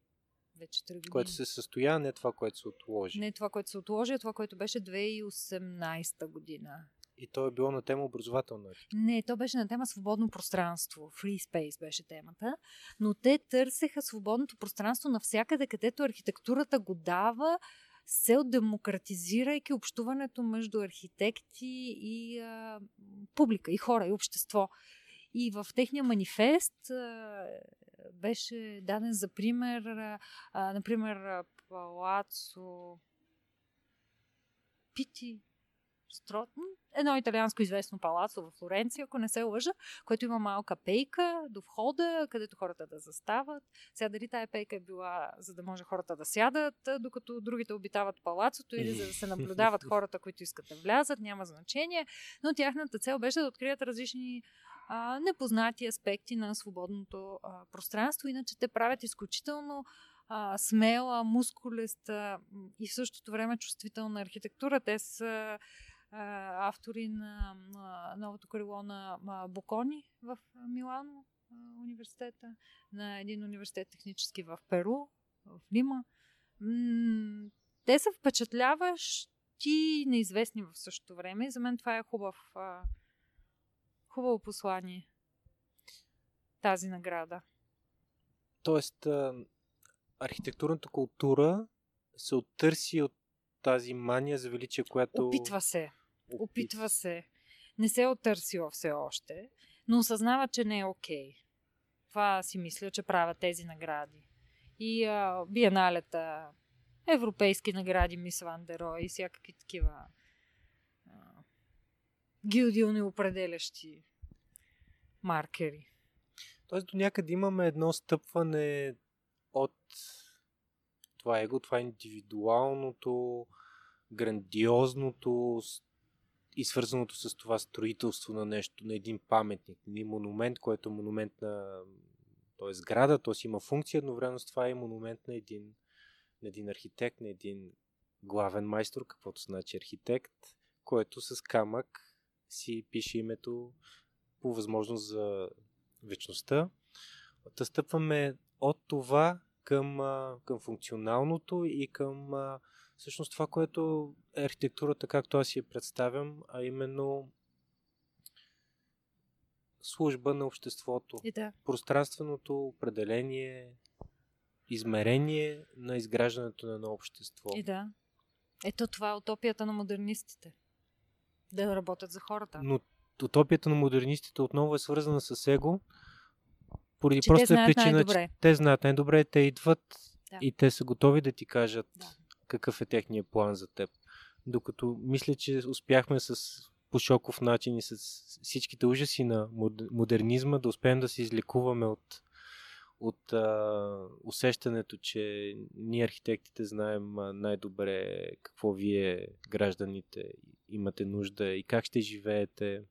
вече 3 години. Което се състоя, не това, което се отложи. Не това, което се отложи, а това, което беше 2018 година. И то е било на тема образователна архитектура. Не, то беше на тема свободно пространство. Free space беше темата. Но те търсеха свободното пространство навсякъде, където архитектурата го дава, с цел демократизирайки общуването между архитекти и публика, и хора, и общество. И в техния манифест беше даден за пример, например, Палацо Пити Стротно, едно италианско известно палацо в Флоренция, ако не се лъжа, което има малка пейка до входа, където хората да застават. Сега дали тая пейка е била, за да може хората да сядат, докато другите обитават палацото, или за да се наблюдават хората, които искат да влязат, няма значение. Но тяхната цел беше да открият различни непознати аспекти на свободното пространство. Иначе те правят изключително смела, мускулеста и в същото време чувствителна архитектура. Те са автори на новото крило на Бокони в Милано университета, на един университет технически в Перу, в Лима. Те са впечатляващи, неизвестни в същото време. За мен това е хубаво послание, тази награда. Тоест, архитектурната култура се оттърси от тази мания за величие, която... Опитва се. Не се е оттърсила все още, но осъзнава, че не е окей. Това си мисля, че правят тези награди. И биеналета, европейски награди, Мис ван дер Рое и всякакви такива гилдиони определящи маркери. Тоест до някъде имаме едно стъпване от това его, това индивидуалното, грандиозното и свързаното с това строителство на нещо, на един паметник, един монумент, който е монумент на т.е. сграда, т.е. има функция, едновременно с това е монумент на един архитект, на един главен майстор, каквото значи архитект, който с камък си пише името по възможност за вечността. Отстъпваме от това към функционалното и към всъщност това, което е архитектурата, както аз си я представям, а именно служба на обществото. Да. Пространственото определение, измерение на изграждането на едно общество. И да. Ето това е утопията на модернистите. Да работят за хората. Но утопията на модернистите отново е свързана с его, поради простата причина, че те знаят най-добре, те идват и те са готови да ти кажат какъв е техният план за теб. Докато мисля, че успяхме с пошоков начин и с всичките ужаси на модернизма да успеем да се излекуваме от усещането, че ние архитектите знаем най-добре какво вие, гражданите, имате нужда и как ще живеете.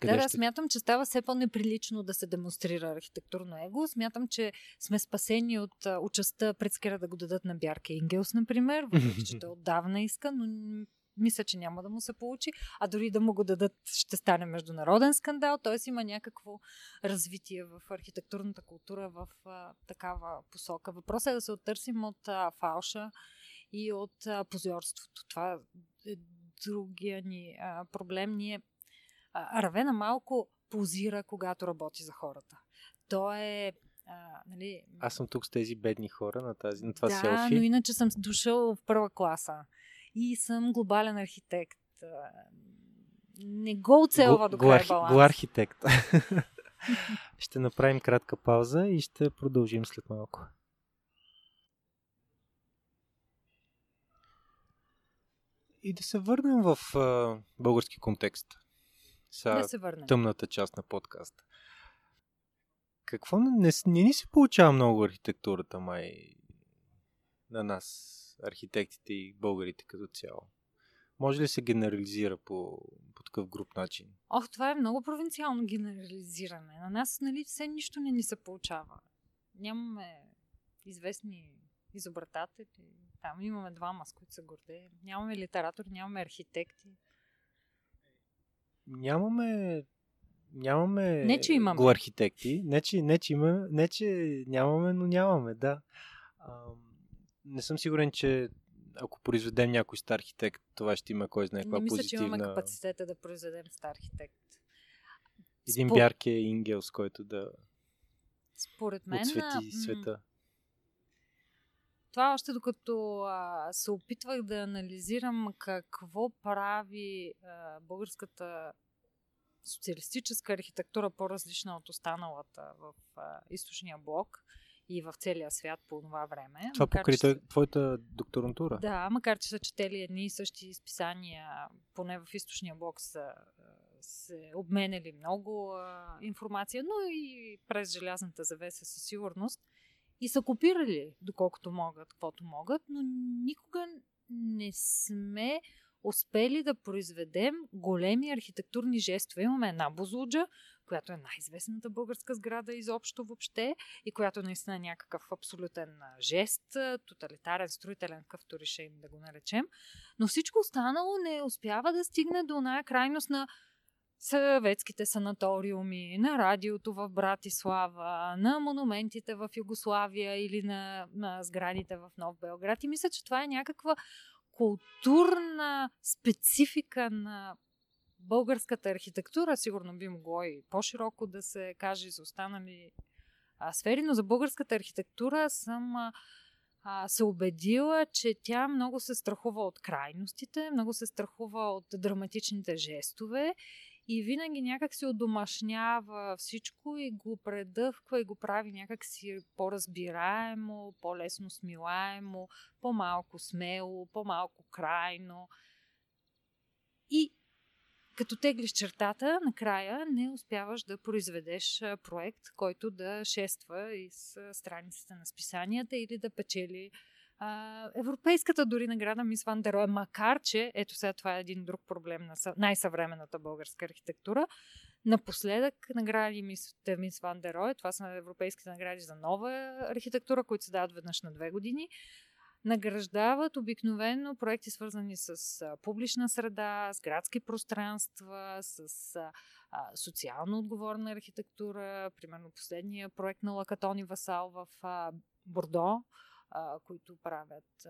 Да, да, смятам, че става все по-неприлично да се демонстрира архитектурно его. Смятам, че сме спасени от участта Притскера да го дадат на Бярке Ингелс, например, въпреки че той отдавна иска, но мисля, че няма да му се получи, а дори да му го дадат, ще стане международен скандал, т.е. има някакво развитие в архитектурната култура в такава посока. Въпросът е да се оттърсим от фалша и от позорството. Това е другия ни проблем. Ние Равена малко позира, когато работи за хората. Той е... нали... Аз съм тук с тези бедни хора на, тази, на това да, селфи. Да, но иначе съм дошъл в първа класа. И съм глобален архитект. Не го оцелва до край баланс. Глоархитект. Ще направим кратка пауза и ще продължим след малко. И да се върнем в български контекст. Са тъмната част на подкаста. Какво не ни се получава много архитектурата, май, на нас, архитектите и българите като цяло? Може ли се генерализира по такъв груб начин? Ох, това е много провинциално генерализиране. На нас, нали, все нищо не ни се получава. Нямаме известни изобретатели. Там имаме двама, с които се гордеем. Нямаме литератори, нямаме архитекти. Нямаме не, че имаме. Глоархитекти. Не, че нямаме, но нямаме, да. Не съм сигурен, че ако произведем някой стар архитект, това ще има кой знае каква позитивна... Не мисля, че имаме капацитета да произведем стар архитект. Един Бярке Ингелс, който да отсвети света. Това още докато се опитвах да анализирам какво прави българската социалистическа архитектура по-различна от останалата в източния блок и в целия свят по това време. Това покрита твоята докторантура? Да, макар че са четели едни и същи изписания, поне в източния блок са се обменяли много информация, но и през желязната завеса със сигурност. И са копирали, доколкото могат, каквото могат, но никога не сме успели да произведем големи архитектурни жестове. Имаме една Бузлуджа, която е най-известната българска сграда изобщо въобще и която наистина е някакъв абсолютен жест, тоталитарен, строителен, какъвто решим да го наречем. Но всичко останало не успява да стигне до оная крайност на съветските санаториуми, на радиото в Братислава, на монументите в Югославия или на сградите в Нов Белград. И мисля, че това е някаква културна специфика на българската архитектура. Сигурно би могло и по-широко да се каже за останали сфери, но за българската архитектура съм се убедила, че тя много се страхува от крайностите, много се страхува от драматичните жестове и винаги някак си одомашнява всичко и го предъвква и го прави някак си по-разбираемо, по-лесно смилаемо, по-малко смело, по-малко крайно. И като теглиш чертата, накрая не успяваш да произведеш проект, който да шества из страниците на списанията или да печели европейската дори награда Мис ван дер Рое, макар че, ето сега това е един друг проблем на най-съвременната българска архитектура, напоследък награди Мис ван дер Рое, това са европейските награди за нова архитектура, които се дават веднъж на 2 години, награждават обикновено проекти, свързани с публична среда, с градски пространства, с социално отговорна архитектура. Примерно последния проект на Лакатон и Васал в Бордо, които правят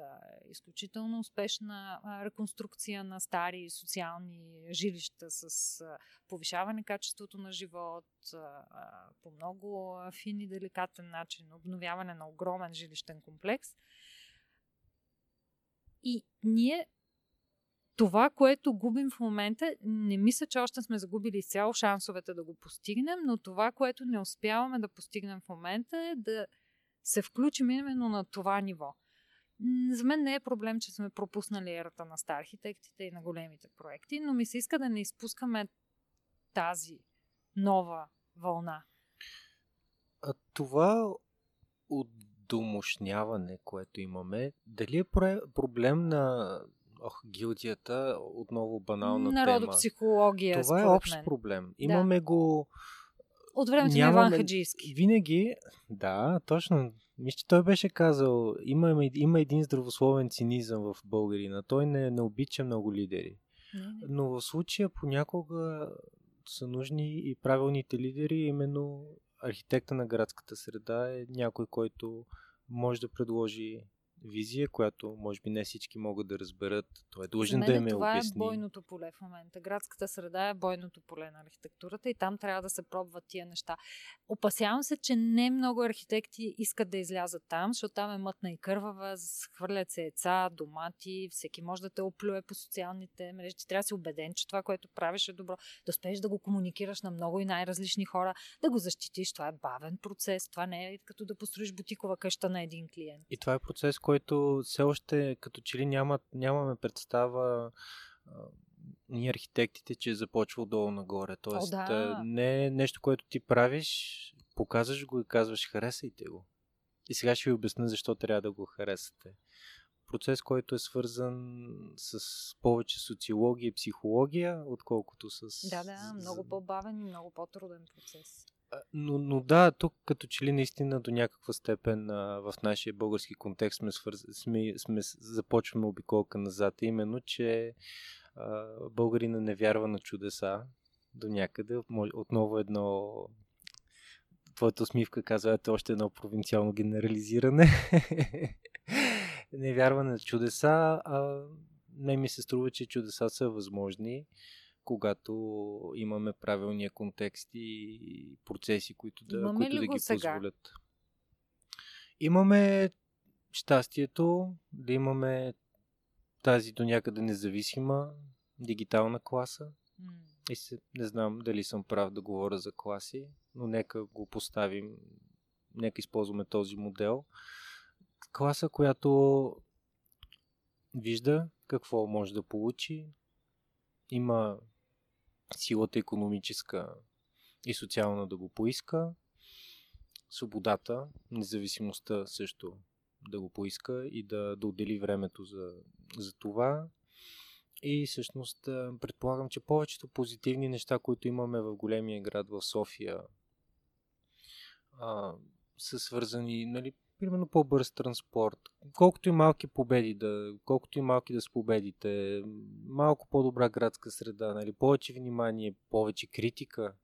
изключително успешна реконструкция на стари социални жилища с повишаване качеството на живот, по много фин и деликатен начин, обновяване на огромен жилищен комплекс. И ние това, което губим в момента, не мисля, че още сме загубили изцяло шансовете да го постигнем, но това, което не успяваме да постигнем в момента, е да се включим именно на това ниво. За мен не е проблем, че сме пропуснали ерата на стар архитектите и на големите проекти, но ми се иска да не изпускаме тази нова вълна. А това от домощняване, което имаме, дали е проблем на гилдията, отново банална тема. Народопсихология, това е общ проблем. Имаме го... От времето на Иван Хаджийски. Винаги, да, точно. Мисля, че той беше казал, има един здравословен цинизъм в българина. Той не обича много лидери. Но в случая понякога са нужни и правилните лидери, именно архитекта на градската среда е някой, който може да предложи визия, която може би не всички могат да разберат. Той е длъжен да им я обясни. Това е бойното поле в момента. Градската среда е бойното поле на архитектурата и там трябва да се пробват тия неща. Опасявам се, че не много архитекти искат да излязат там, защото там е мътна и кървава, хвърлят се яйца, домати, всеки може да те оплюе по социалните мрежи. Ти трябва да си убеден, че това, което правиш е добро. Да успееш да го комуникираш на много и най-различни хора, да го защитиш. Това е бавен процес. Това не е като да построиш бутикова къща на един клиент. И това е процес, който все още като че ли нямаме представа ние архитектите, че е започвал долу нагоре. Тоест, не е нещо, което ти правиш, показваш го и казваш харесайте го. И сега ще ви обясня защо трябва да го харесате. Процес, който е свързан с повече социология и психология, отколкото с... много по-бавен и много по-труден процес. Но да, тук като че ли наистина до някаква степен в нашия български контекст започваме обиколка назад. Именно, че българина не вярва на чудеса до някъде. Отново едно... Твоята усмивка казва, ето още едно провинциално генерализиране. Не вярва на чудеса. Не ми се струва, че чудеса са възможни, когато имаме правилния контекст и процеси, които да ги позволят. Имаме щастието да имаме тази до някъде независима дигитална класа. Не знам дали съм прав да говоря за класи, но нека го поставим, нека използваме този модел. Класа, която вижда какво може да получи. Има силата икономическа и социална да го поиска, свободата, независимостта също да го поиска и да отдели времето за това. И всъщност предполагам, че повечето позитивни неща, които имаме в големия град в София, са свързани, примерно по-бърз транспорт. Колкото и малки да спобедите, малко по-добра градска среда, повече внимание, повече критика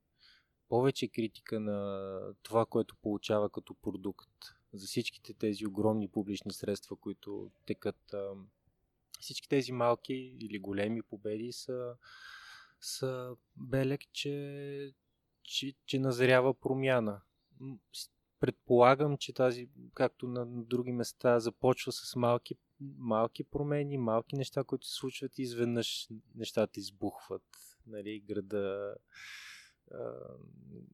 на това, което получава като продукт за всичките тези огромни публични средства, които текат. Всички тези малки или големи победи са белег, че назрява промяна. Предполагам, че тази, както на други места, започва с малки промени, малки неща, които се случват и изведнъж нещата избухват.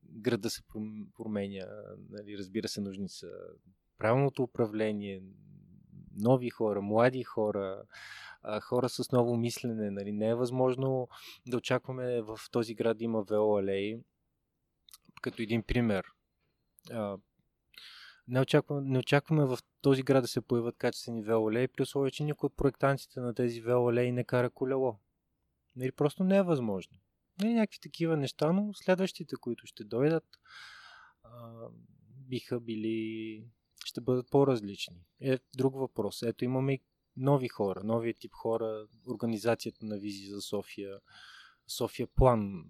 Града се променя. Разбира се, нужни са правилното управление, нови хора, млади хора, хора с ново мислене. Не е възможно да очакваме в този град да има велоалеи. Като един пример, не очакваме в този град да се появят качествени велоалеи, при условие, че никой от проектантите на тези велоалеи не кара колело. Просто не е възможно. Някакви такива неща, но следващите, които ще дойдат, ще бъдат по-различни. Друг въпрос. Ето имаме и нови хора, новия тип хора, организацията на визия за София, София план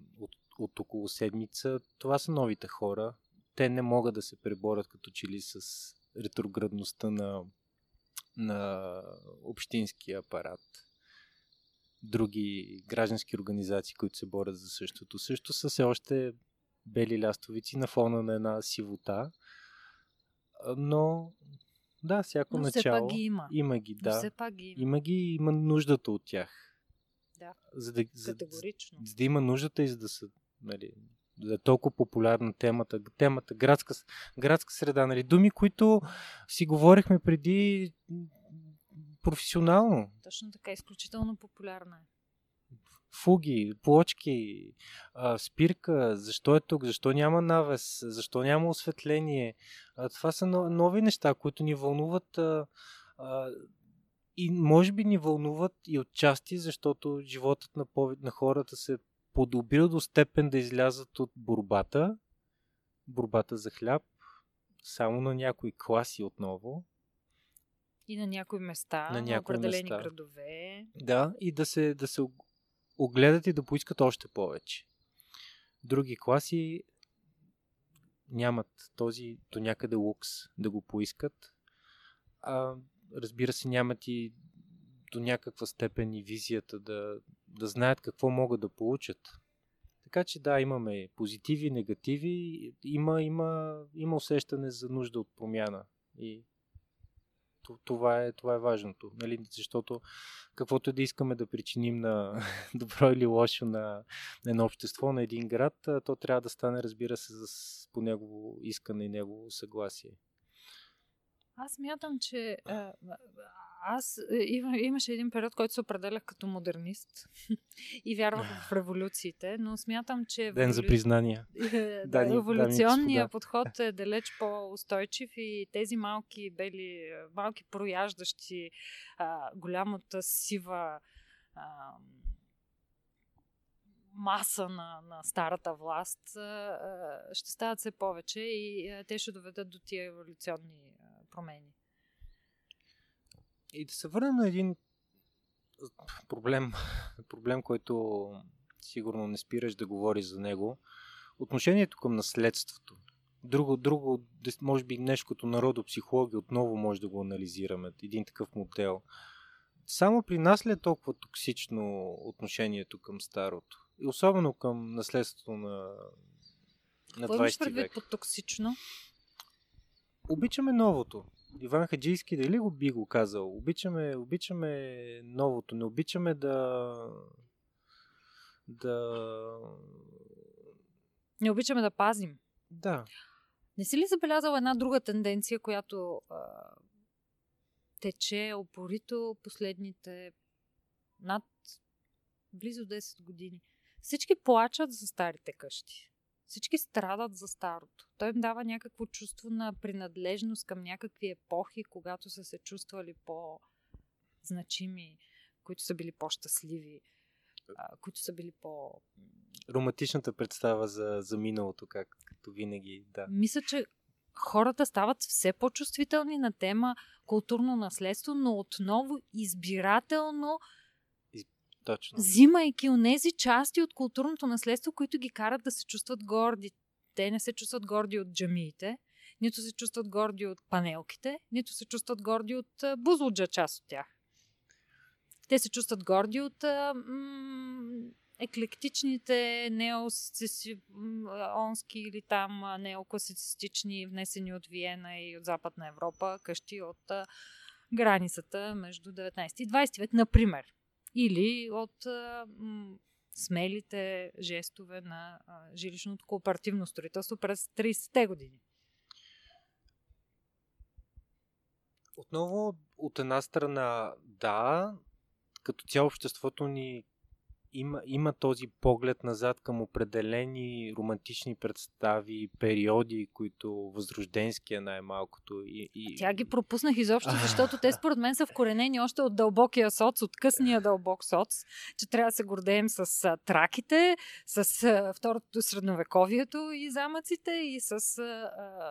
от около седмица. Това са новите хора. Те не могат да се преборят като че ли с ретроградността на общинския апарат. Други граждански организации, които се борят за същото. Също са все още бели лястовици на фона на една сивота. Но да, всяко начало ги има ги, да. Има ги и има нуждата от тях. Да, категорично. За да има нуждата и за да са... да е толкова популярна темата градска среда. Думи, които си говорихме преди професионално. Точно така, изключително популярна е. Фуги, плочки, спирка, защо е тук, защо няма навес, защо няма осветление. Това са нови неща, които ни вълнуват И може би ни вълнуват и отчасти, защото животът на хората се подобрил до степен да излязат от борбата за хляб, само на някои класи отново. И на някои места, на определени места. Градове. Да, и да се огледат и да поискат още повече. Други класи нямат този до някъде лукс да го поискат. Разбира се, нямат и до някаква степен и визията да знаят какво могат да получат. Така че да, имаме позитиви, негативи, има усещане за нужда от промяна и това е важното, нали? Защото каквото да искаме да причиним на добро или лошо на едно общество, на един град, то трябва да стане, разбира се, по негово искане и негово съгласие. Аз смятам, че имаше един период, който се определях като модернист и вярвах в революциите, но смятам, че ден за признания. Еволюционният подход е далеч по-устойчив и тези малки бели, малки прояждащи голямата сива маса на старата власт ще стават все повече и те ще доведат до тия еволюционни промени. И да се върнем на един проблем, който сигурно не спираш да говориш за него. Отношението към наследството. Друго, може би нещо като народопсихология отново може да го анализираме. Един такъв модел. Само при нас ли е толкова токсично отношението към старото? И особено към наследството на 20 век. Какво имаш предвид по токсично? Обичаме новото. Иван Хаджийски дали би го казал? Обичаме новото. Не обичаме Не обичаме да пазим. Да. Не си ли забелязала една друга тенденция, която тече опорито последните близо 10 години? Всички плачат за старите къщи. Всички страдат за старото. Той им дава някакво чувство на принадлежност към някакви епохи, когато са се чувствали по-значими, които са били по-щастливи, които са били по... Романтичната представа за миналото, както винаги, да. Мисля, че хората стават все по-чувствителни на тема културно наследство, но отново избирателно... Точно. Взимайки онези части от културното наследство, които ги карат да се чувстват горди. Те не се чувстват горди от джамиите, нито се чувстват горди от панелките, нито се чувстват горди от Бузлуджа, част от тях. Те се чувстват горди от еклектичните неонски или там неокласицистични, внесени от Виена и от Западна Европа, къщи от границата между 19 и 20 век, например. Или от смелите жестове на жилищното кооперативно строителство през 30-те години. Отново, от една страна, да, като цяло обществото ни има този поглед назад към определени романтични представи, периоди, които възрожденския най-малкото. Тя ги пропуснах изобщо, защото те според мен са вкоренени още от дълбокия соц, от късния дълбок соц, че трябва да се гордеем с траките, с второто средновековието и замъците и с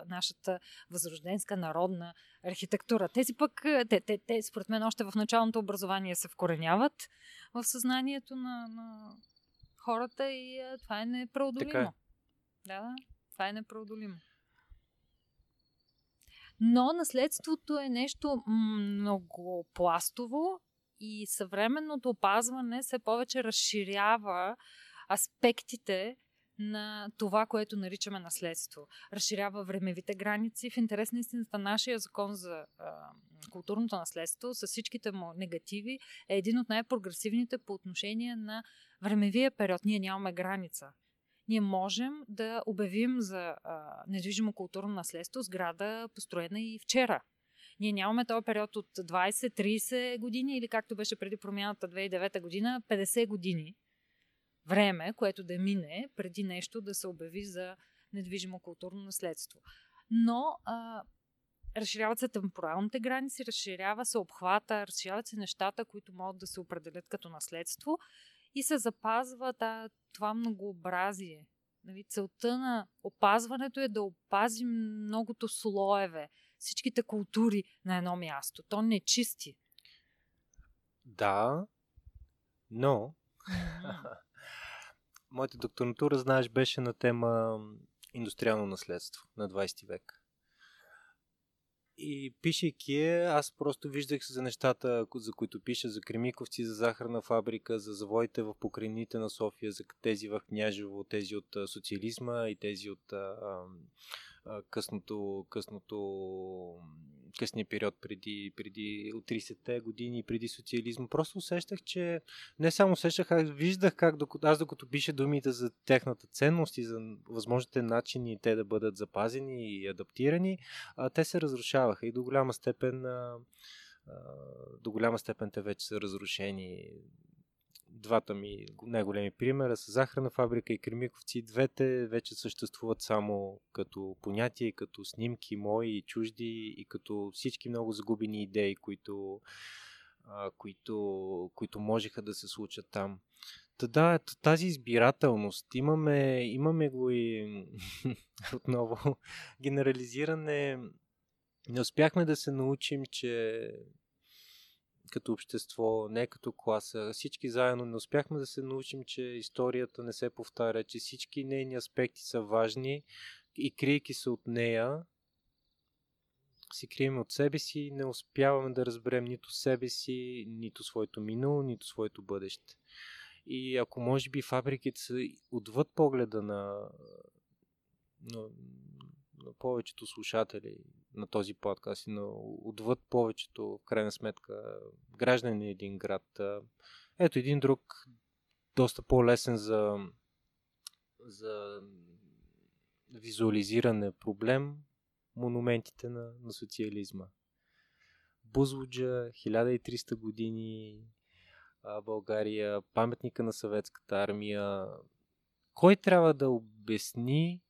нашата възрожденска народна архитектура. Тези пък, те според мен още в началното образование се вкореняват в съзнанието на хората и това е непреодолимо. Така е. Да, това е непреодолимо. Но наследството е нещо многопластово и съвременното опазване все повече разширява аспектите на това, което наричаме наследство. Разширява времевите граници. В интерес на истината, нашия закон за културното наследство с всичките му негативи е един от най-прогресивните по отношение на времевия период. Ние нямаме граница. Ние можем да обявим за недвижимо културно наследство сграда, построена и вчера. Ние нямаме този период от 20-30 години или както беше преди промяната 2009 година, 50 години. Време, което да мине преди нещо да се обяви за недвижимо културно наследство. Но разширяват се темпоралните граници, разширява се обхвата, разширяват се нещата, които могат да се определят като наследство и се запазва това многообразие. Нали, целта на опазването е да опазим многото слоеве, всичките култури на едно място. То не чисти. Да, но моята докторантура, знаеш, беше на тема индустриално наследство на 20 век. И пишейки аз просто виждах за нещата, за които пиша, за Кремиковци, за захарна фабрика, за завоите в покрайнините на София, за тези в Княжево, тези от социализма и тези от късния период преди от 30-те години и преди социализма. Просто усещах, че не само усещах, а виждах как докато пише думите за тяхната ценност и за възможните начини те да бъдат запазени и адаптирани, те се разрушаваха и до голяма степен те вече са разрушени. Двата ми най-големи примера са захарна фабрика и Кремиковци. Двете вече съществуват само като понятия, като снимки мои и чужди и като всички много загубени идеи, които можеха да се случат там. Да, тази избирателност. Имаме го и отново генерализиране. Не успяхме да се научим, че като общество, не като класа. Всички заедно не успяхме да се научим, че историята не се повтаря, че всички нейни аспекти са важни и крийки се от нея, се крием от себе си и не успяваме да разберем нито себе си, нито своето минало, нито своето бъдеще. И ако може би фабриките са отвъд погледа на повечето слушатели на този подкаст и отвъд повечето, в крайна сметка, граждани на един град. Ето един друг, доста по-лесен за визуализиране проблем, монументите на социализма. Бузлуджа, 1300 години, България, паметника на съветската армия. Кой трябва да обясни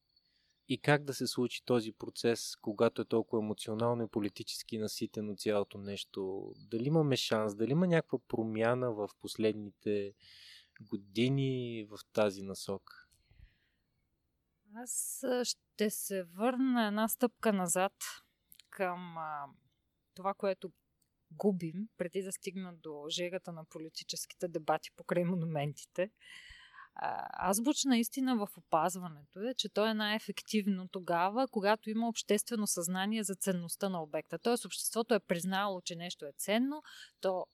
и как да се случи този процес, когато е толкова емоционално и политически наситен от цялото нещо? Дали имаме шанс, дали има някаква промяна в последните години в тази насок? Аз ще се върна една стъпка назад към това, което губим, преди да стигна до жегата на политическите дебати покрай монументите. Азбучна истина в опазването е, че то е най-ефективно тогава, когато има обществено съзнание за ценността на обекта. Тоест обществото е признало, че нещо е ценно, то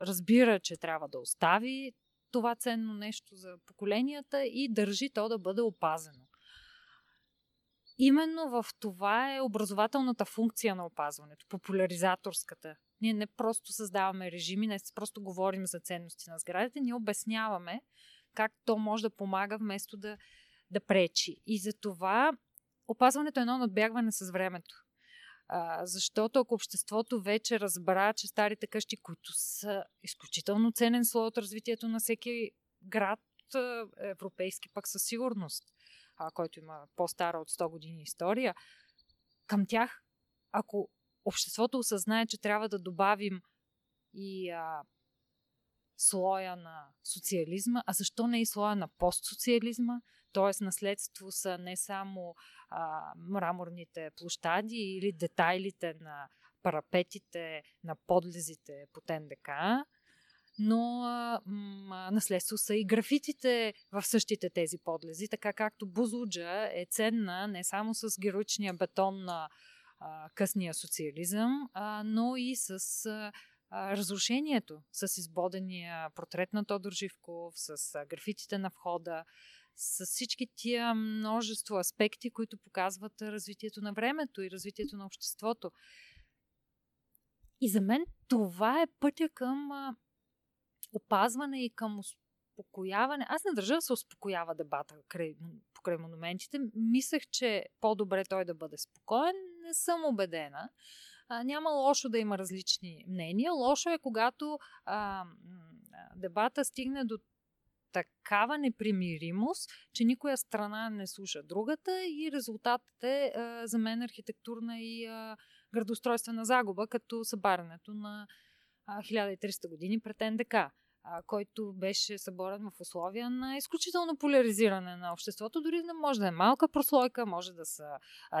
разбира, че трябва да остави това ценно нещо за поколенията и държи то да бъде опазено. Именно в това е образователната функция на опазването, популяризаторската. Ние не просто създаваме режими, не просто говорим за ценности на сградите, ние обясняваме как то може да помага вместо да пречи. И затова опазването е едно надбягване с времето. Защото ако обществото вече разбра, че старите къщи, които са изключително ценен слой от развитието на всеки град, европейски пък със сигурност, който има по-стара от 100 години история, към тях, ако обществото осъзнае, че трябва да добавим и слоя на социализма, а защо не и слоя на постсоциализма, т.е. наследство са не само мраморните площади или детайлите на парапетите, на подлезите по ТНДК, но наследство са и графитите в същите тези подлези, така както Бузлуджа е ценна не само с героичния бетон на късния социализъм, но и с разрушението, с избодения портрет на Тодор Живков, с графитите на входа, с всички тия множество аспекти, които показват развитието на времето и развитието на обществото. И за мен това е пътя към опазване и към успокояване. Аз не държа да се успокоява дебата покрай монументите. Мислех, че е по-добре той да бъде спокоен. Не съм убедена. Няма лошо да има различни мнения. Лошо е, когато дебата стигне до такава непримиримост, че никоя страна не слуша другата и резултатът е за мен архитектурна и градоустройствена загуба, като събарянето на 1300 години пред НДК, който беше съборен в условия на изключително поляризиране на обществото. Дори да може да е малка прослойка, може да са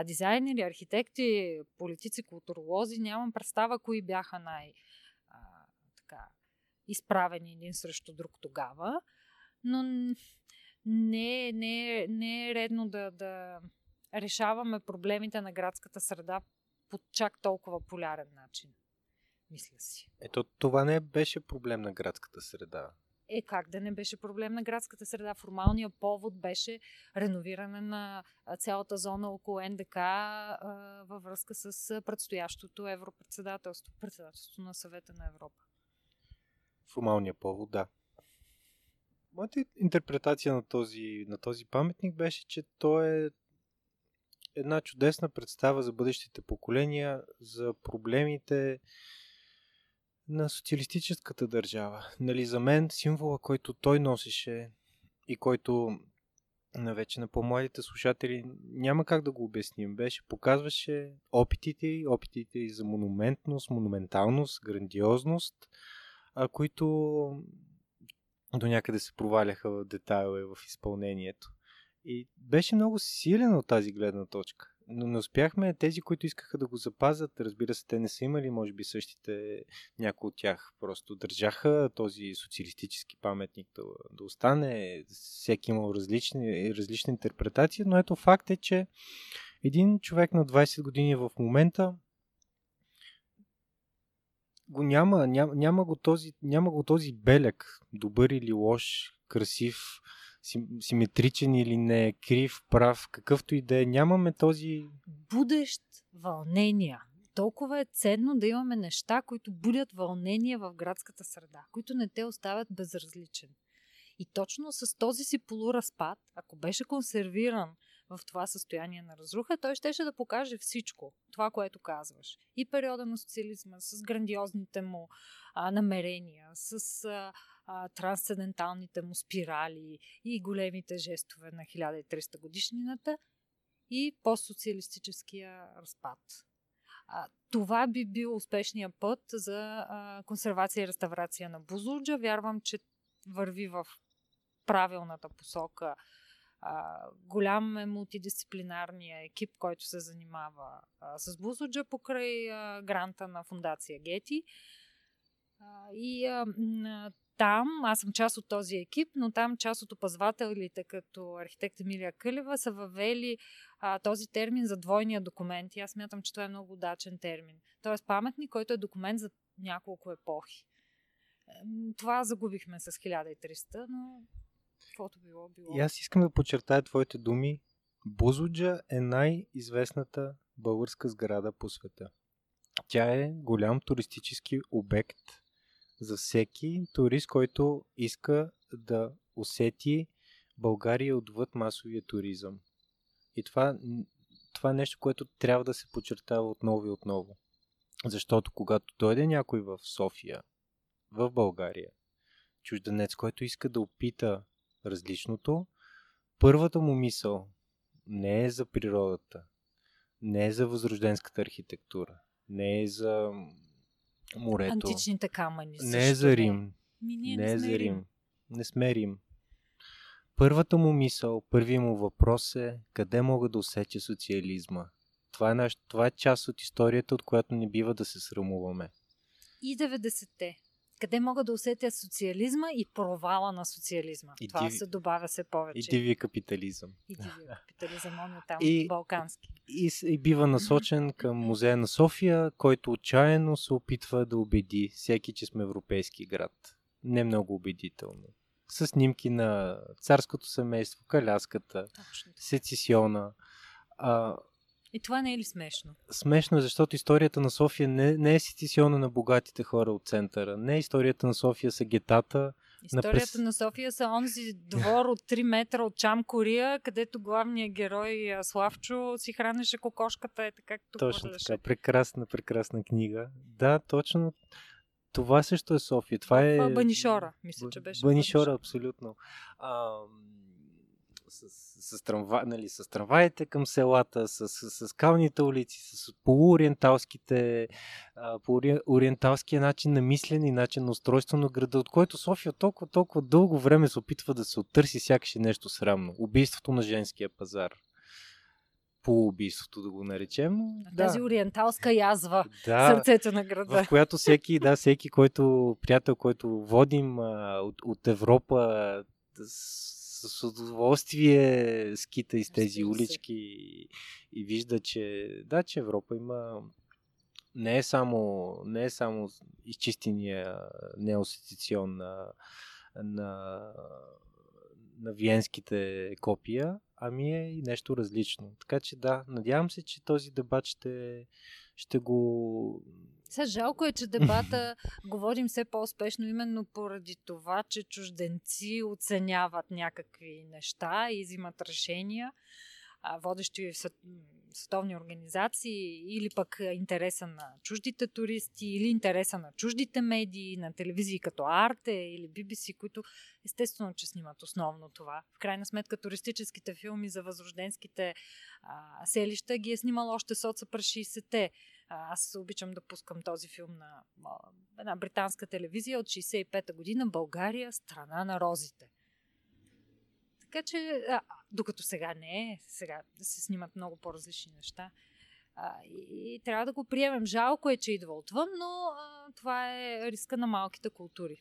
дизайнери, архитекти, политици, културолози. Нямам представа кои бяха най-изправени един срещу друг тогава. Но не е редно да решаваме проблемите на градската среда по чак толкова полярен начин. Мисля си. Ето това не беше проблем на градската среда. Как да не беше проблем на градската среда? Формалният повод беше реновиране на цялата зона около НДК във връзка с предстоящото европредседателство, председателството на Съвета на Европа. Формалният повод, да. Моята интерпретация на този паметник беше, че той е една чудесна представа за бъдещите поколения, за проблемите на социалистическата държава. Нали, за мен символа, който той носеше и който вече на по-младите слушатели няма как да го обясним, показваше опитите за монументност, монументалност, грандиозност, които до някъде се проваляха в детайла в изпълнението. И беше много силен от тази гледна точка. Но не успяхме, тези, които искаха да го запазят, разбира се, те не са имали, може би същите, някои от тях просто държаха този социалистически паметник да остане. Всеки имал различна интерпретация, но ето факт е, че един човек на 20 години в момента го няма го този белег, добър или лош, красив, симетричен или не, крив, прав, какъвто и да е. Нямаме този... Будещ вълнения. Толкова е ценно да имаме неща, които будят вълнения в градската среда, които не те оставят безразличен. И точно с този си полуразпад, ако беше консервиран в това състояние на разруха, той щеше да покаже всичко, това, което казваш. И периода на социализма, с грандиозните му намерения, с... трансценденталните му спирали и големите жестове на 1300 годишнината и постсоциалистическия разпад. Това би бил успешният път за консервация и реставрация на Бузлуджа. Вярвам, че върви в правилната посока. Голям е мултидисциплинарния екип, който се занимава с Бузлуджа покрай гранта на фундация Гети. Там, аз съм част от този екип, но там част от опазвателите, като архитект Емилия Кълева, са въвели този термин за двойния документ. И аз смятам, че това е много удачен термин. Тоест паметник, който е документ за няколко епохи. Това загубихме с 1300, но каквото било. И аз искам да подчертая твоите думи. Бузлуджа е най-известната българска сграда по света. Тя е голям туристически обект за всеки турист, който иска да усети България отвъд масовия туризъм. И това е нещо, което трябва да се подчертава отново и отново. Защото когато дойде някой в София, в България, чужденец, който иска да опита различното, първата му мисъл не е за природата, не е за възрожденската архитектура, не е за морето. Античните камъни. Не е за Рим. Не сме Рим. Първата му мисъл, първият му въпрос е: къде мога да усетя социализма? Това е част от историята, от която не бива да се срамуваме. И 90-те. Къде мога да усетя социализма и провала на социализма? Това се добавя все повече. И диви капитализъм. Он е там балкански. И бива насочен към музея на София, който отчаяно се опитва да убеди всеки, че сме европейски град. Не много убедително. С снимки на царското семейство, каляската, сецесиона. И това не е ли смешно? Смешно е, защото историята на София не е сецесиона на богатите хора от центъра. Не, историята на София са гетата. Историята на София са онзи двор от 3 метра от Чам Кория, където главният герой Славчо си хранеше кокошката. Както точно така. Прекрасна книга. Да, точно. Това също е София. Това е... Банишора, мисля, че беше. Банишора, абсолютно. с трамваите към селата, с калните улици, с полуориенталския начин на мислене и начин на устройство на града, от който София толкова дълго време се опитва да се оттърси сякаш нещо срамно. Убийството на женския пазар. Полубийството да го наречем. Тази ориенталска язва в сърцето на града. В която всеки, който приятел, който водим от Европа, с удоволствие скита из тези улички и вижда, че Европа има не е само изчистения неосецесион на виенските копия, ами е и нещо различно. Така че да, надявам се, че този дебат ще го... Сега жалко е, че дебата говорим все по-успешно именно поради това, че чужденци оценяват някакви неща и взимат решения, водещи в световни организации или пък интереса на чуждите туристи или интереса на чуждите медии, на телевизии като Арте или BBC, които естествено, че снимат основно това. В крайна сметка туристическите филми за възрожденските селища ги е снимал още соца през 60-те. Аз обичам да пускам този филм на една британска телевизия от 65-та година «България, страна на розите». Така че, докато сега не е, сега се снимат много по-различни неща и трябва да го приемем. Жалко е, че идва отвън, но това е риска на малките култури.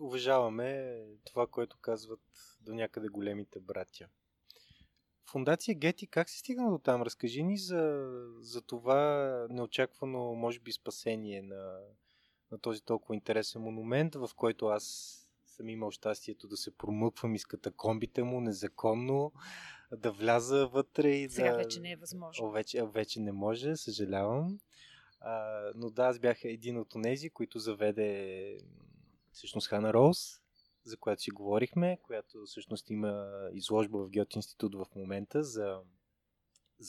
Уважаваме това, което казват до някъде големите братя. Фондация Гети, как се стигна до там? Разкажи ни за това неочаквано, може би, спасение на този толкова интересен монумент, в който аз съм имал щастието да се промъквам из катакомбите му незаконно, да вляза вътре и да... Сега вече не е възможно. Вече не може, съжалявам. Но да, аз бях един от онези, които заведе всъщност Хана Роуз, за която си говорихме, която всъщност има изложба в Гьоте институт в момента за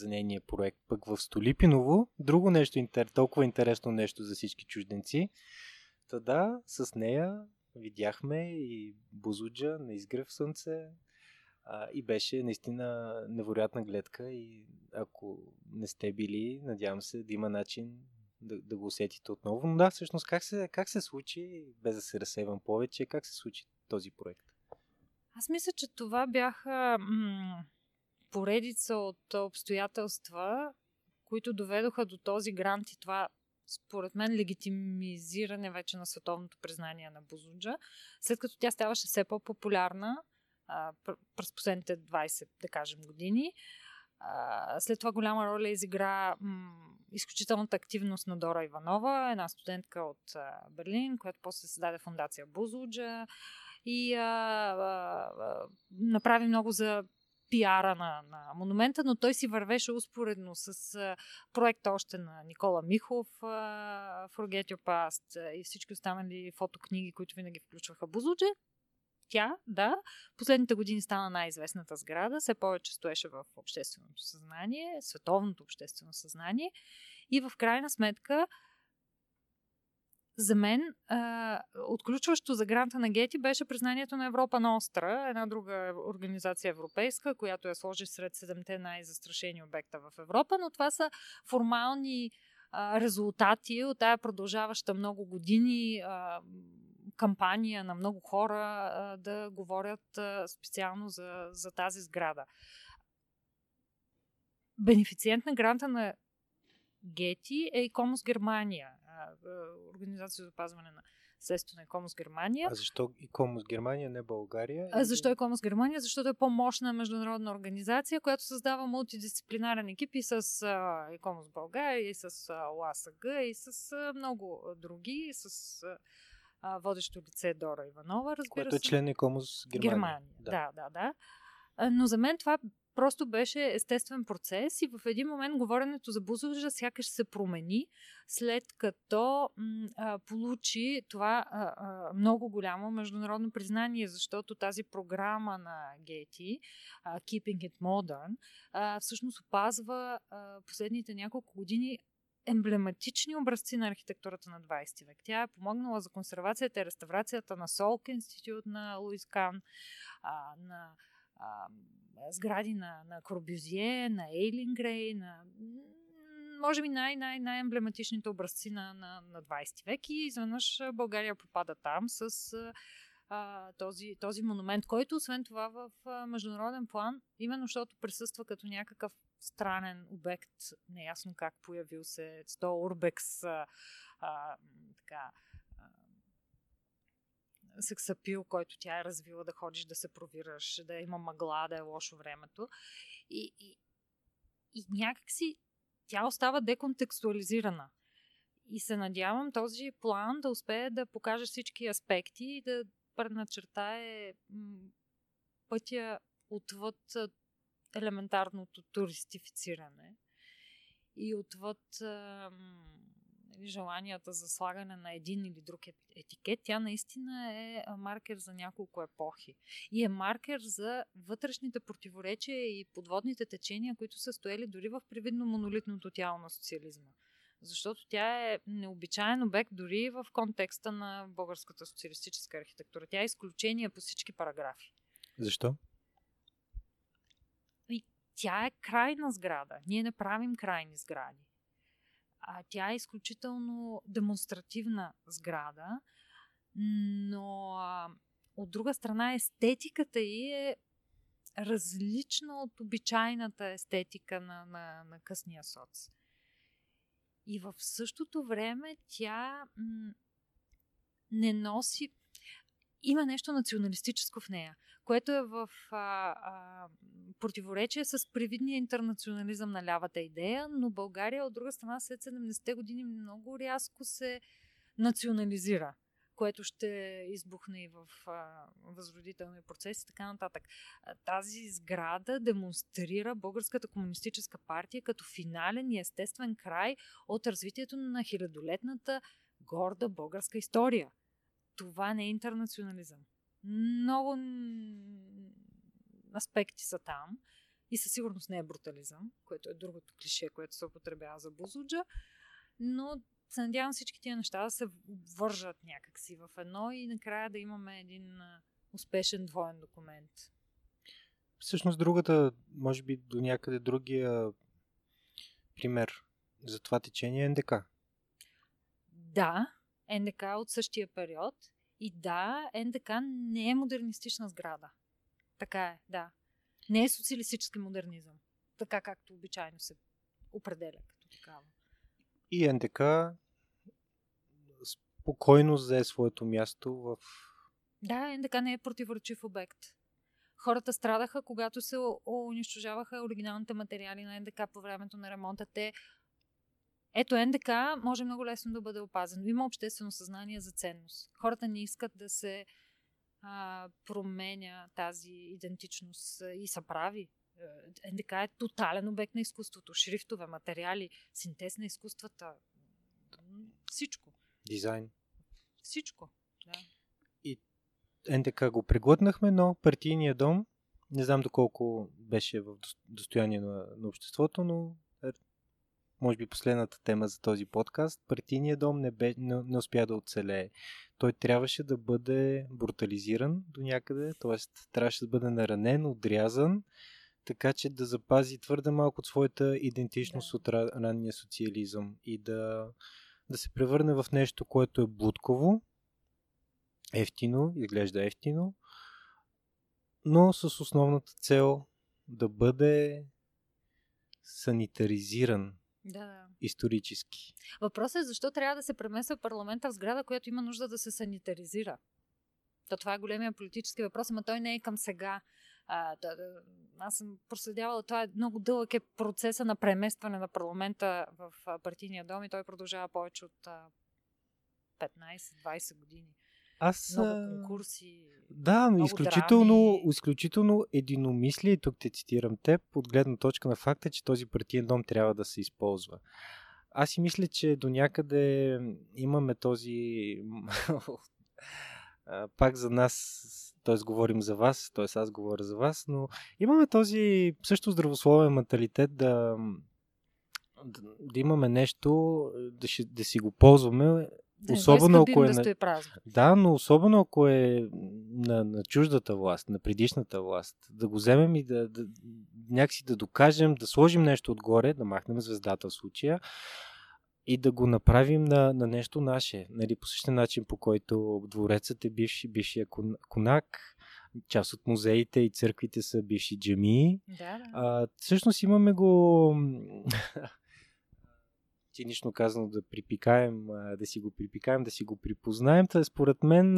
нейния проект. Пък в Столипиново, друго нещо, толкова интересно нещо за всички чужденци. Та да, с нея видяхме и Бузлуджа на изгрев слънце и беше наистина невероятна гледка и ако не сте били, надявам се да има начин да го усетите отново. Но да, всъщност как се случи, без да се разсейвам повече, как се случи този проект? Аз мисля, че това бяха поредица от обстоятелства, които доведоха до този грант и това, според мен, легитимизиране вече на световното признание на Бузлуджа, след като тя ставаше все по-популярна през последните 20, да кажем, години. След това голяма роля изигра изключителната активност на Дора Иванова, една студентка от Берлин, която после създаде фондация Бузлуджа и направи много за пиара на монумента, но той си вървеше успоредно с проекта още на Никола Михов, Forget Your Past и всички останали фотокниги, които винаги включваха Бузлуджа. Тя, да, последните години стана най-известната сграда, все повече стоеше в общественото съзнание, световното обществено съзнание и в крайна сметка за мен отключващо за гранта на Гети беше признанието на Европа Ностра, една друга организация европейска, която я сложи сред 7-те най-застрашени обекта в Европа, но това са формални резултати от тая продължаваща много години кампания на много хора да говорят специално за тази сграда. Бенефициент на гранта на Гети е ИКОМОС Германия, организация за опазване на следствието на ИКОМОС Германия. А защо ИКОМОС Германия, не България? Защо ИКОМОС Германия? Защото е по-мощна международна организация, която създава мултидисциплинарен екип и с ИКОМОС България, и с ЛАСАГ, и с много други, и с водещо лице Дора Иванова, разбира се. Което е член на ИКОМОС Германия. Да. Но за мен това просто беше естествен процес и в един момент говоренето за Бузлуджа сякаш се промени, след като получи това много голямо международно признание, защото тази програма на Гети, Keeping it Modern, всъщност опазва последните няколко години емблематични образци на архитектурата на 20 век. Тя е помогнала за консервацията и реставрацията на Солк институт на Луис Кан, на сгради на Корбюзие, на Ейлингрей, на може би най-емблематичните образци на 20 век, и изведнъж България попада там с този монумент, който освен това в международен план, именно защото присъства като някакъв странен обект, неясно как появил се, то урбекс, сексапил, който тя е развила, да ходиш да се провираш, да има мъгла, да е лошо времето. И някакси тя остава деконтекстуализирана. И се надявам този план да успее да покаже всички аспекти и да предначертае пътя отвъд елементарното туристифициране и отвъд желанията за слагане на един или друг етикет. Тя наистина е маркер за няколко епохи. И е маркер за вътрешните противоречия и подводните течения, които са стоели дори в привидно монолитното тяло на социализма. Защото тя е необичайен обект дори в контекста на българската социалистическа архитектура. Тя е изключение по всички параграфи. Защо? И тя е крайна сграда. Ние не правим крайни сгради. Тя е изключително демонстративна сграда, но от друга страна естетиката ѝ е различна от обичайната естетика на късния соц. И в същото време тя не носи... Има нещо националистическо в нея, което е в противоречие с привидния интернационализъм на лявата идея, но България от друга страна след 70-те години много рязко се национализира, което ще избухне и в възродителни процеси и така нататък. Тази сграда демонстрира Българската комунистическа партия като финален и естествен край от развитието на хилядолетната горда българска история. Това не е интернационализъм. Много аспекти са там и със сигурност не е брутализъм, което е другото клише, което се употребява за Бузлуджа, но се надявам всички тия неща да се вържат някакси в едно и накрая да имаме един успешен двоен документ. Всъщност другата, може би до някъде другия пример за това течение е НДК. Да, НДК е от същия период и да, НДК не е модернистична сграда. Така е, да. Не е социалистически модернизъм, така както обичайно се определя като такава. И НДК спокойно взе своето място в... Да, НДК не е противоречив обект. Хората страдаха, когато се унищожаваха оригиналните материали на НДК по времето на ремонта. Ето, НДК може много лесно да бъде опазено. Има обществено съзнание за ценност. Хората не искат да се променя тази идентичност и са прави. НДК е тотален обект на изкуството. Шрифтове, материали, синтез на изкуствата. Всичко. Дизайн. Всичко, да. И НДК го преглътнахме, но партийния дом, не знам доколко беше в достояние на обществото, но може би последната тема за този подкаст, партийния дом не успя да оцелее. Той трябваше да бъде брутализиран до някъде, т.е. трябваше да бъде наранен, отрязан, така че да запази твърде малко от своята идентичност от ранния социализъм и да се превърне в нещо, което е блудково, ефтино, изглежда ефтино, но с основната цел да бъде санитаризиран. Да. Исторически. Въпросът е защо трябва да се премесва парламента в сграда, която има нужда да се санитаризира. То това е големия политически въпрос, но той не е към сега. Аз съм проследявала, това е много дълъг е процеса на преместване на парламента в партийния дом и той продължава повече от 15-20 години. Много конкурси. Да, но изключително единомислие, и тук те цитирам теб, от гледна точка на факта, че този партиен дом трябва да се използва. Аз си мисля, че до някъде имаме този пак за нас, т.е. говорим за вас, т.е. аз говоря за вас, но имаме този също здравословен менталитет да имаме нещо, да си го ползваме Особено ако е да, да, но особено ако е на чуждата власт, на предишната власт, да го вземем и да някакси да докажем, да сложим нещо отгоре, да махнем звездата в случая и да го направим на нещо наше. Нали, по същия начин, по който дворецът е бившия конак, част от музеите и църквите са бивши джамии. Да. Всъщност имаме го... Чинично казано да си го припикаем, да си го припознаем. Та, според мен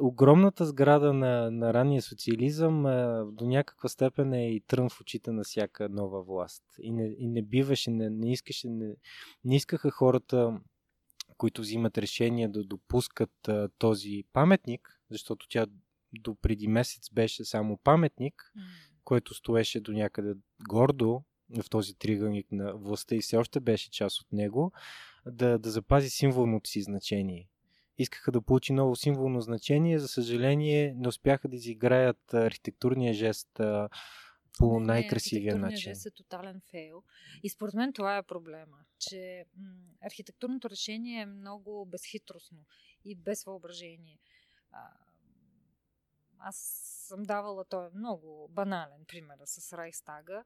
огромната сграда на ранния социализъм до някаква степен е и трън в очите на всяка нова власт. И не искаха хората, които взимат решение да допускат този паметник, защото тя до преди месец беше само паметник, който стоеше до някъде гордо в този триъгълник на властта и все още беше част от него, да запази символното си значение. Искаха да получи ново символно значение, за съжаление не успяха да изиграят архитектурния жест по най-красивия начин. Архитектурния жест е тотален фейл и според мен това е проблема, че архитектурното решение е много безхитростно и без въображение. Аз съм давала, той е много банален пример с Райхстага,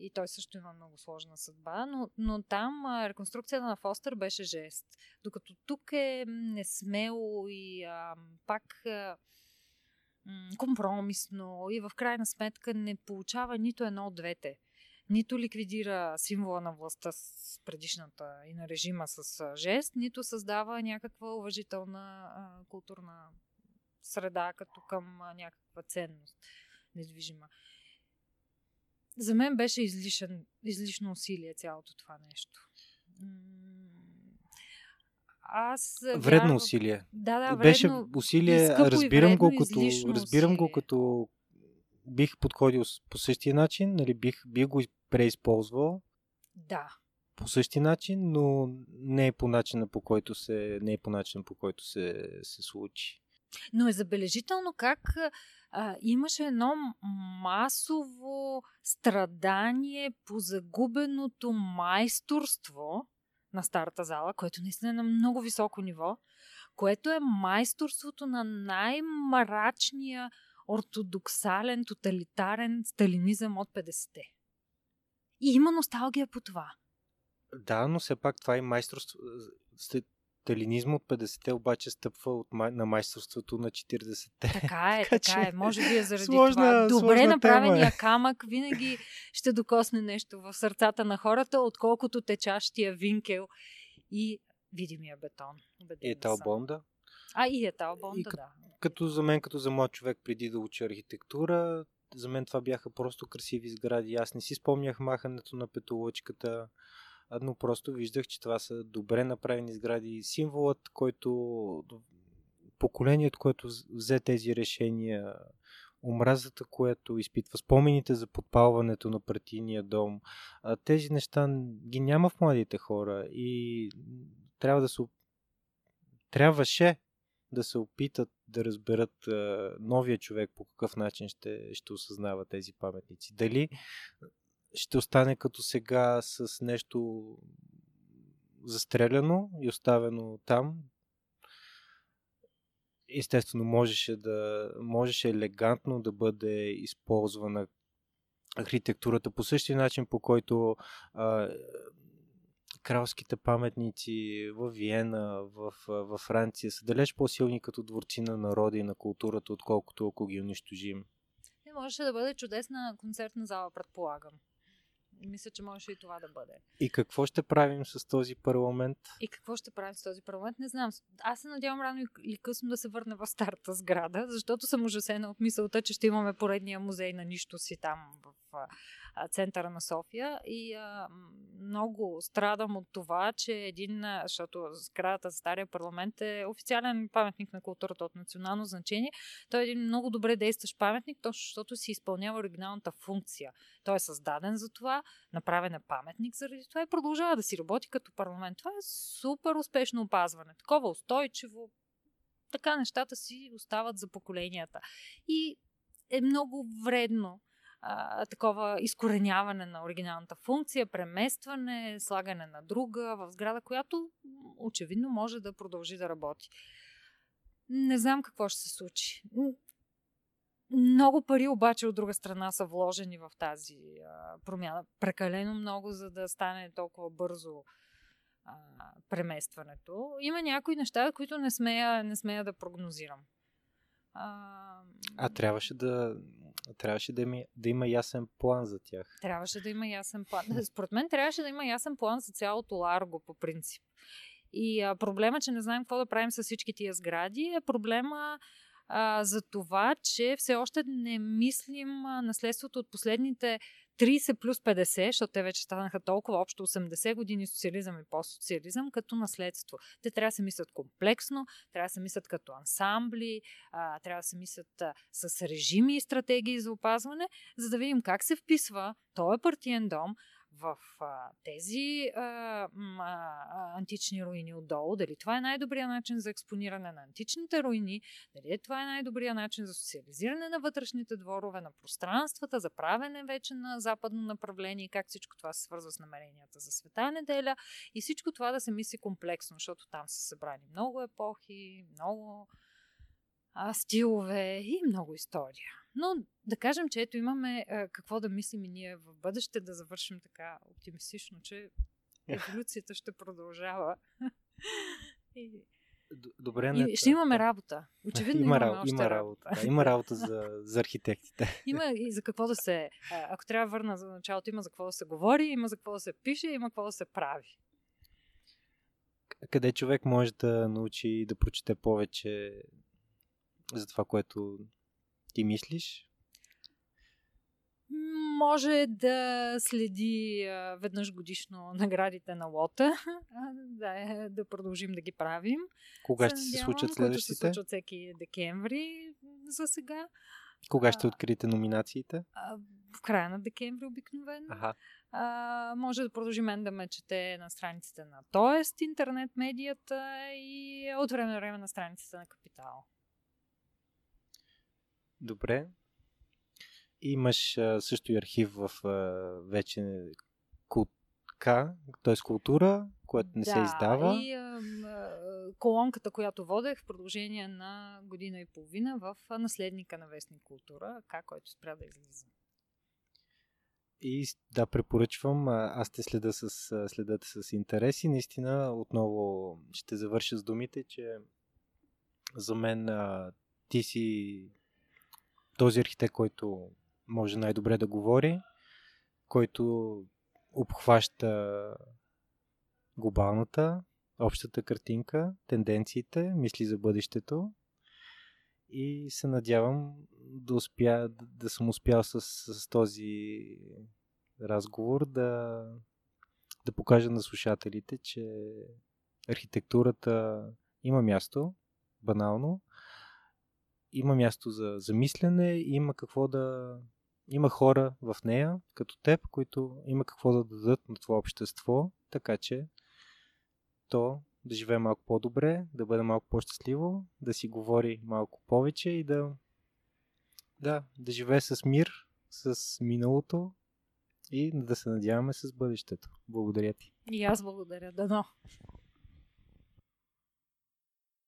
и той също има много сложна съдба, но там реконструкцията на Фостер беше жест. Докато тук е несмело и компромисно и в крайна сметка не получава нито едно от двете. Нито ликвидира символа на властта с предишната и на режима с жест, нито създава някаква уважителна културна среда като към някаква ценност недвижима. За мен беше излишно усилие цялото това нещо. Вредно усилие. Да, беше вредно, усилие, разбирам го като бих подходил по същия начин, нали, бих го преизползвал. Да. По същия начин, но не е по начина по който се случи. Но е забележително как имаше едно масово страдание по загубеното майсторство на старата зала, което наистина е на много високо ниво, което е майсторството на най-мрачния ортодоксален, тоталитарен сталинизъм от 50-те. И има носталгия по това. Да, но все пак това е майсторство... Сталинизм от 50-те обаче стъпва на майсторството на 40-те. Така е. Може би е заради това. Добре направения камък винаги ще докосне нещо в сърцата на хората, отколкото течащия винкел и видимия бетон. И еталбонда. Да. Като за мен, като за млад човек преди да уча архитектура, за мен това бяха просто красиви сгради. Аз не си спомнях махането на петолъчката, но просто виждах, че това са добре направени сгради. Символът, който поколението, което взе тези решения, омразата, която изпитва, спомените за подпалването на Партийния дом, тези неща ги няма в младите хора и трябваше да се опитат да разберат новия човек по какъв начин ще осъзнава тези паметници. Дали ще остане като сега с нещо застреляно и оставено там. Естествено, можеше елегантно да бъде използвана архитектурата по същия начин, по който кралските паметници в Виена, в Франция са далеч по-силни като дворци на народа и на културата, отколкото ако ги унищожим. Не, можеше да бъде чудесна концертна зала, предполагам. Мисля, че може и това да бъде. И какво ще правим с този парламент? Не знам. Аз се надявам рано или късно да се върна в старата сграда, защото съм ужасена от мисълта, че ще имаме поредния музей на нищо си там в центъра на София. И много страдам от това, че защото сградата за стария парламент е официален паметник на културата от национално значение. Той е един много добре действащ паметник, точно защото си изпълнява оригиналната функция. Той е създаден за това, направен е паметник заради това и продължава да си работи като парламент. Това е супер успешно опазване. Такова устойчиво. Така нещата си остават за поколенията. И е много вредно такова изкореняване на оригиналната функция, преместване, слагане на друга в сграда, която очевидно може да продължи да работи. Не знам какво ще се случи. Много пари обаче от друга страна са вложени в тази промяна. Прекалено много, за да стане толкова бързо преместването. Има някои неща, които не смея да прогнозирам. Трябваше да има ясен план за тях. Трябваше да има ясен план. Според мен трябваше да има ясен план за цялото Ларго по принцип. И проблема, че не знаем какво да правим с всички тия сгради, е проблема за това, че все още не мислим наследството от последните 30 плюс 50, защото те вече станаха толкова, общо 80 години социализъм и постсоциализъм, като наследство. Те трябва да се мислят комплексно, трябва да се мислят като ансамбли, трябва да се мислят с режими и стратегии за опазване, за да видим как се вписва този партиен дом в тези антични руини отдолу, дали това е най-добрият начин за експониране на античните руини, дали това е най-добрият начин за социализиране на вътрешните дворове, на пространствата, за правене вече на западно направление, как всичко това се свързва с намеренията за Света неделя и всичко това да се мисли комплексно, защото там са събрани много епохи, много стилове и много история. Но да кажем, че ето имаме какво да мислим и ние в бъдеще, да завършим така оптимистично, че еволюцията ще продължава. Добре, и ще имаме работа. Очевидно има работа за архитектите. Има и за какво да се... Ако трябва да върна за началото, има за какво да се говори, има за какво да се пише, има какво да се прави. Къде човек може да научи и да прочете повече за това, което ти мислиш? Може да следи веднъж годишно наградите на ЛАТА. Да продължим да ги правим. Кога ще се случат следващите? Които се случат всеки декември за сега. Кога ще откриете номинациите? В края на декември обикновено. Може да продължи мен да ме чете на страниците на Тоест, интернет медията и от време на време на страниците на Капитал. Добре. Имаш също и архив в вече култура, която не се издава. И колонката, която водех в продължение на година и половина в наследника на вестник Култура, който спря да излиза. И да, препоръчвам. Аз те следате с интерес и наистина отново ще завърша с думите, че за мен ти си този архитект, който може най-добре да говори, който обхваща глобалната, общата картинка, тенденциите, мисли за бъдещето и се надявам да съм успял с този разговор да покажа на слушателите, че архитектурата има място, банално, има място за мислене, има какво да... Има хора в нея, като теб, които има какво да дадат на това общество, така че то да живее малко по-добре, да бъде малко по-щастливо, да си говори малко повече и да живее с мир, с миналото и да се надяваме с бъдещето. Благодаря ти. И аз благодаря. Дано!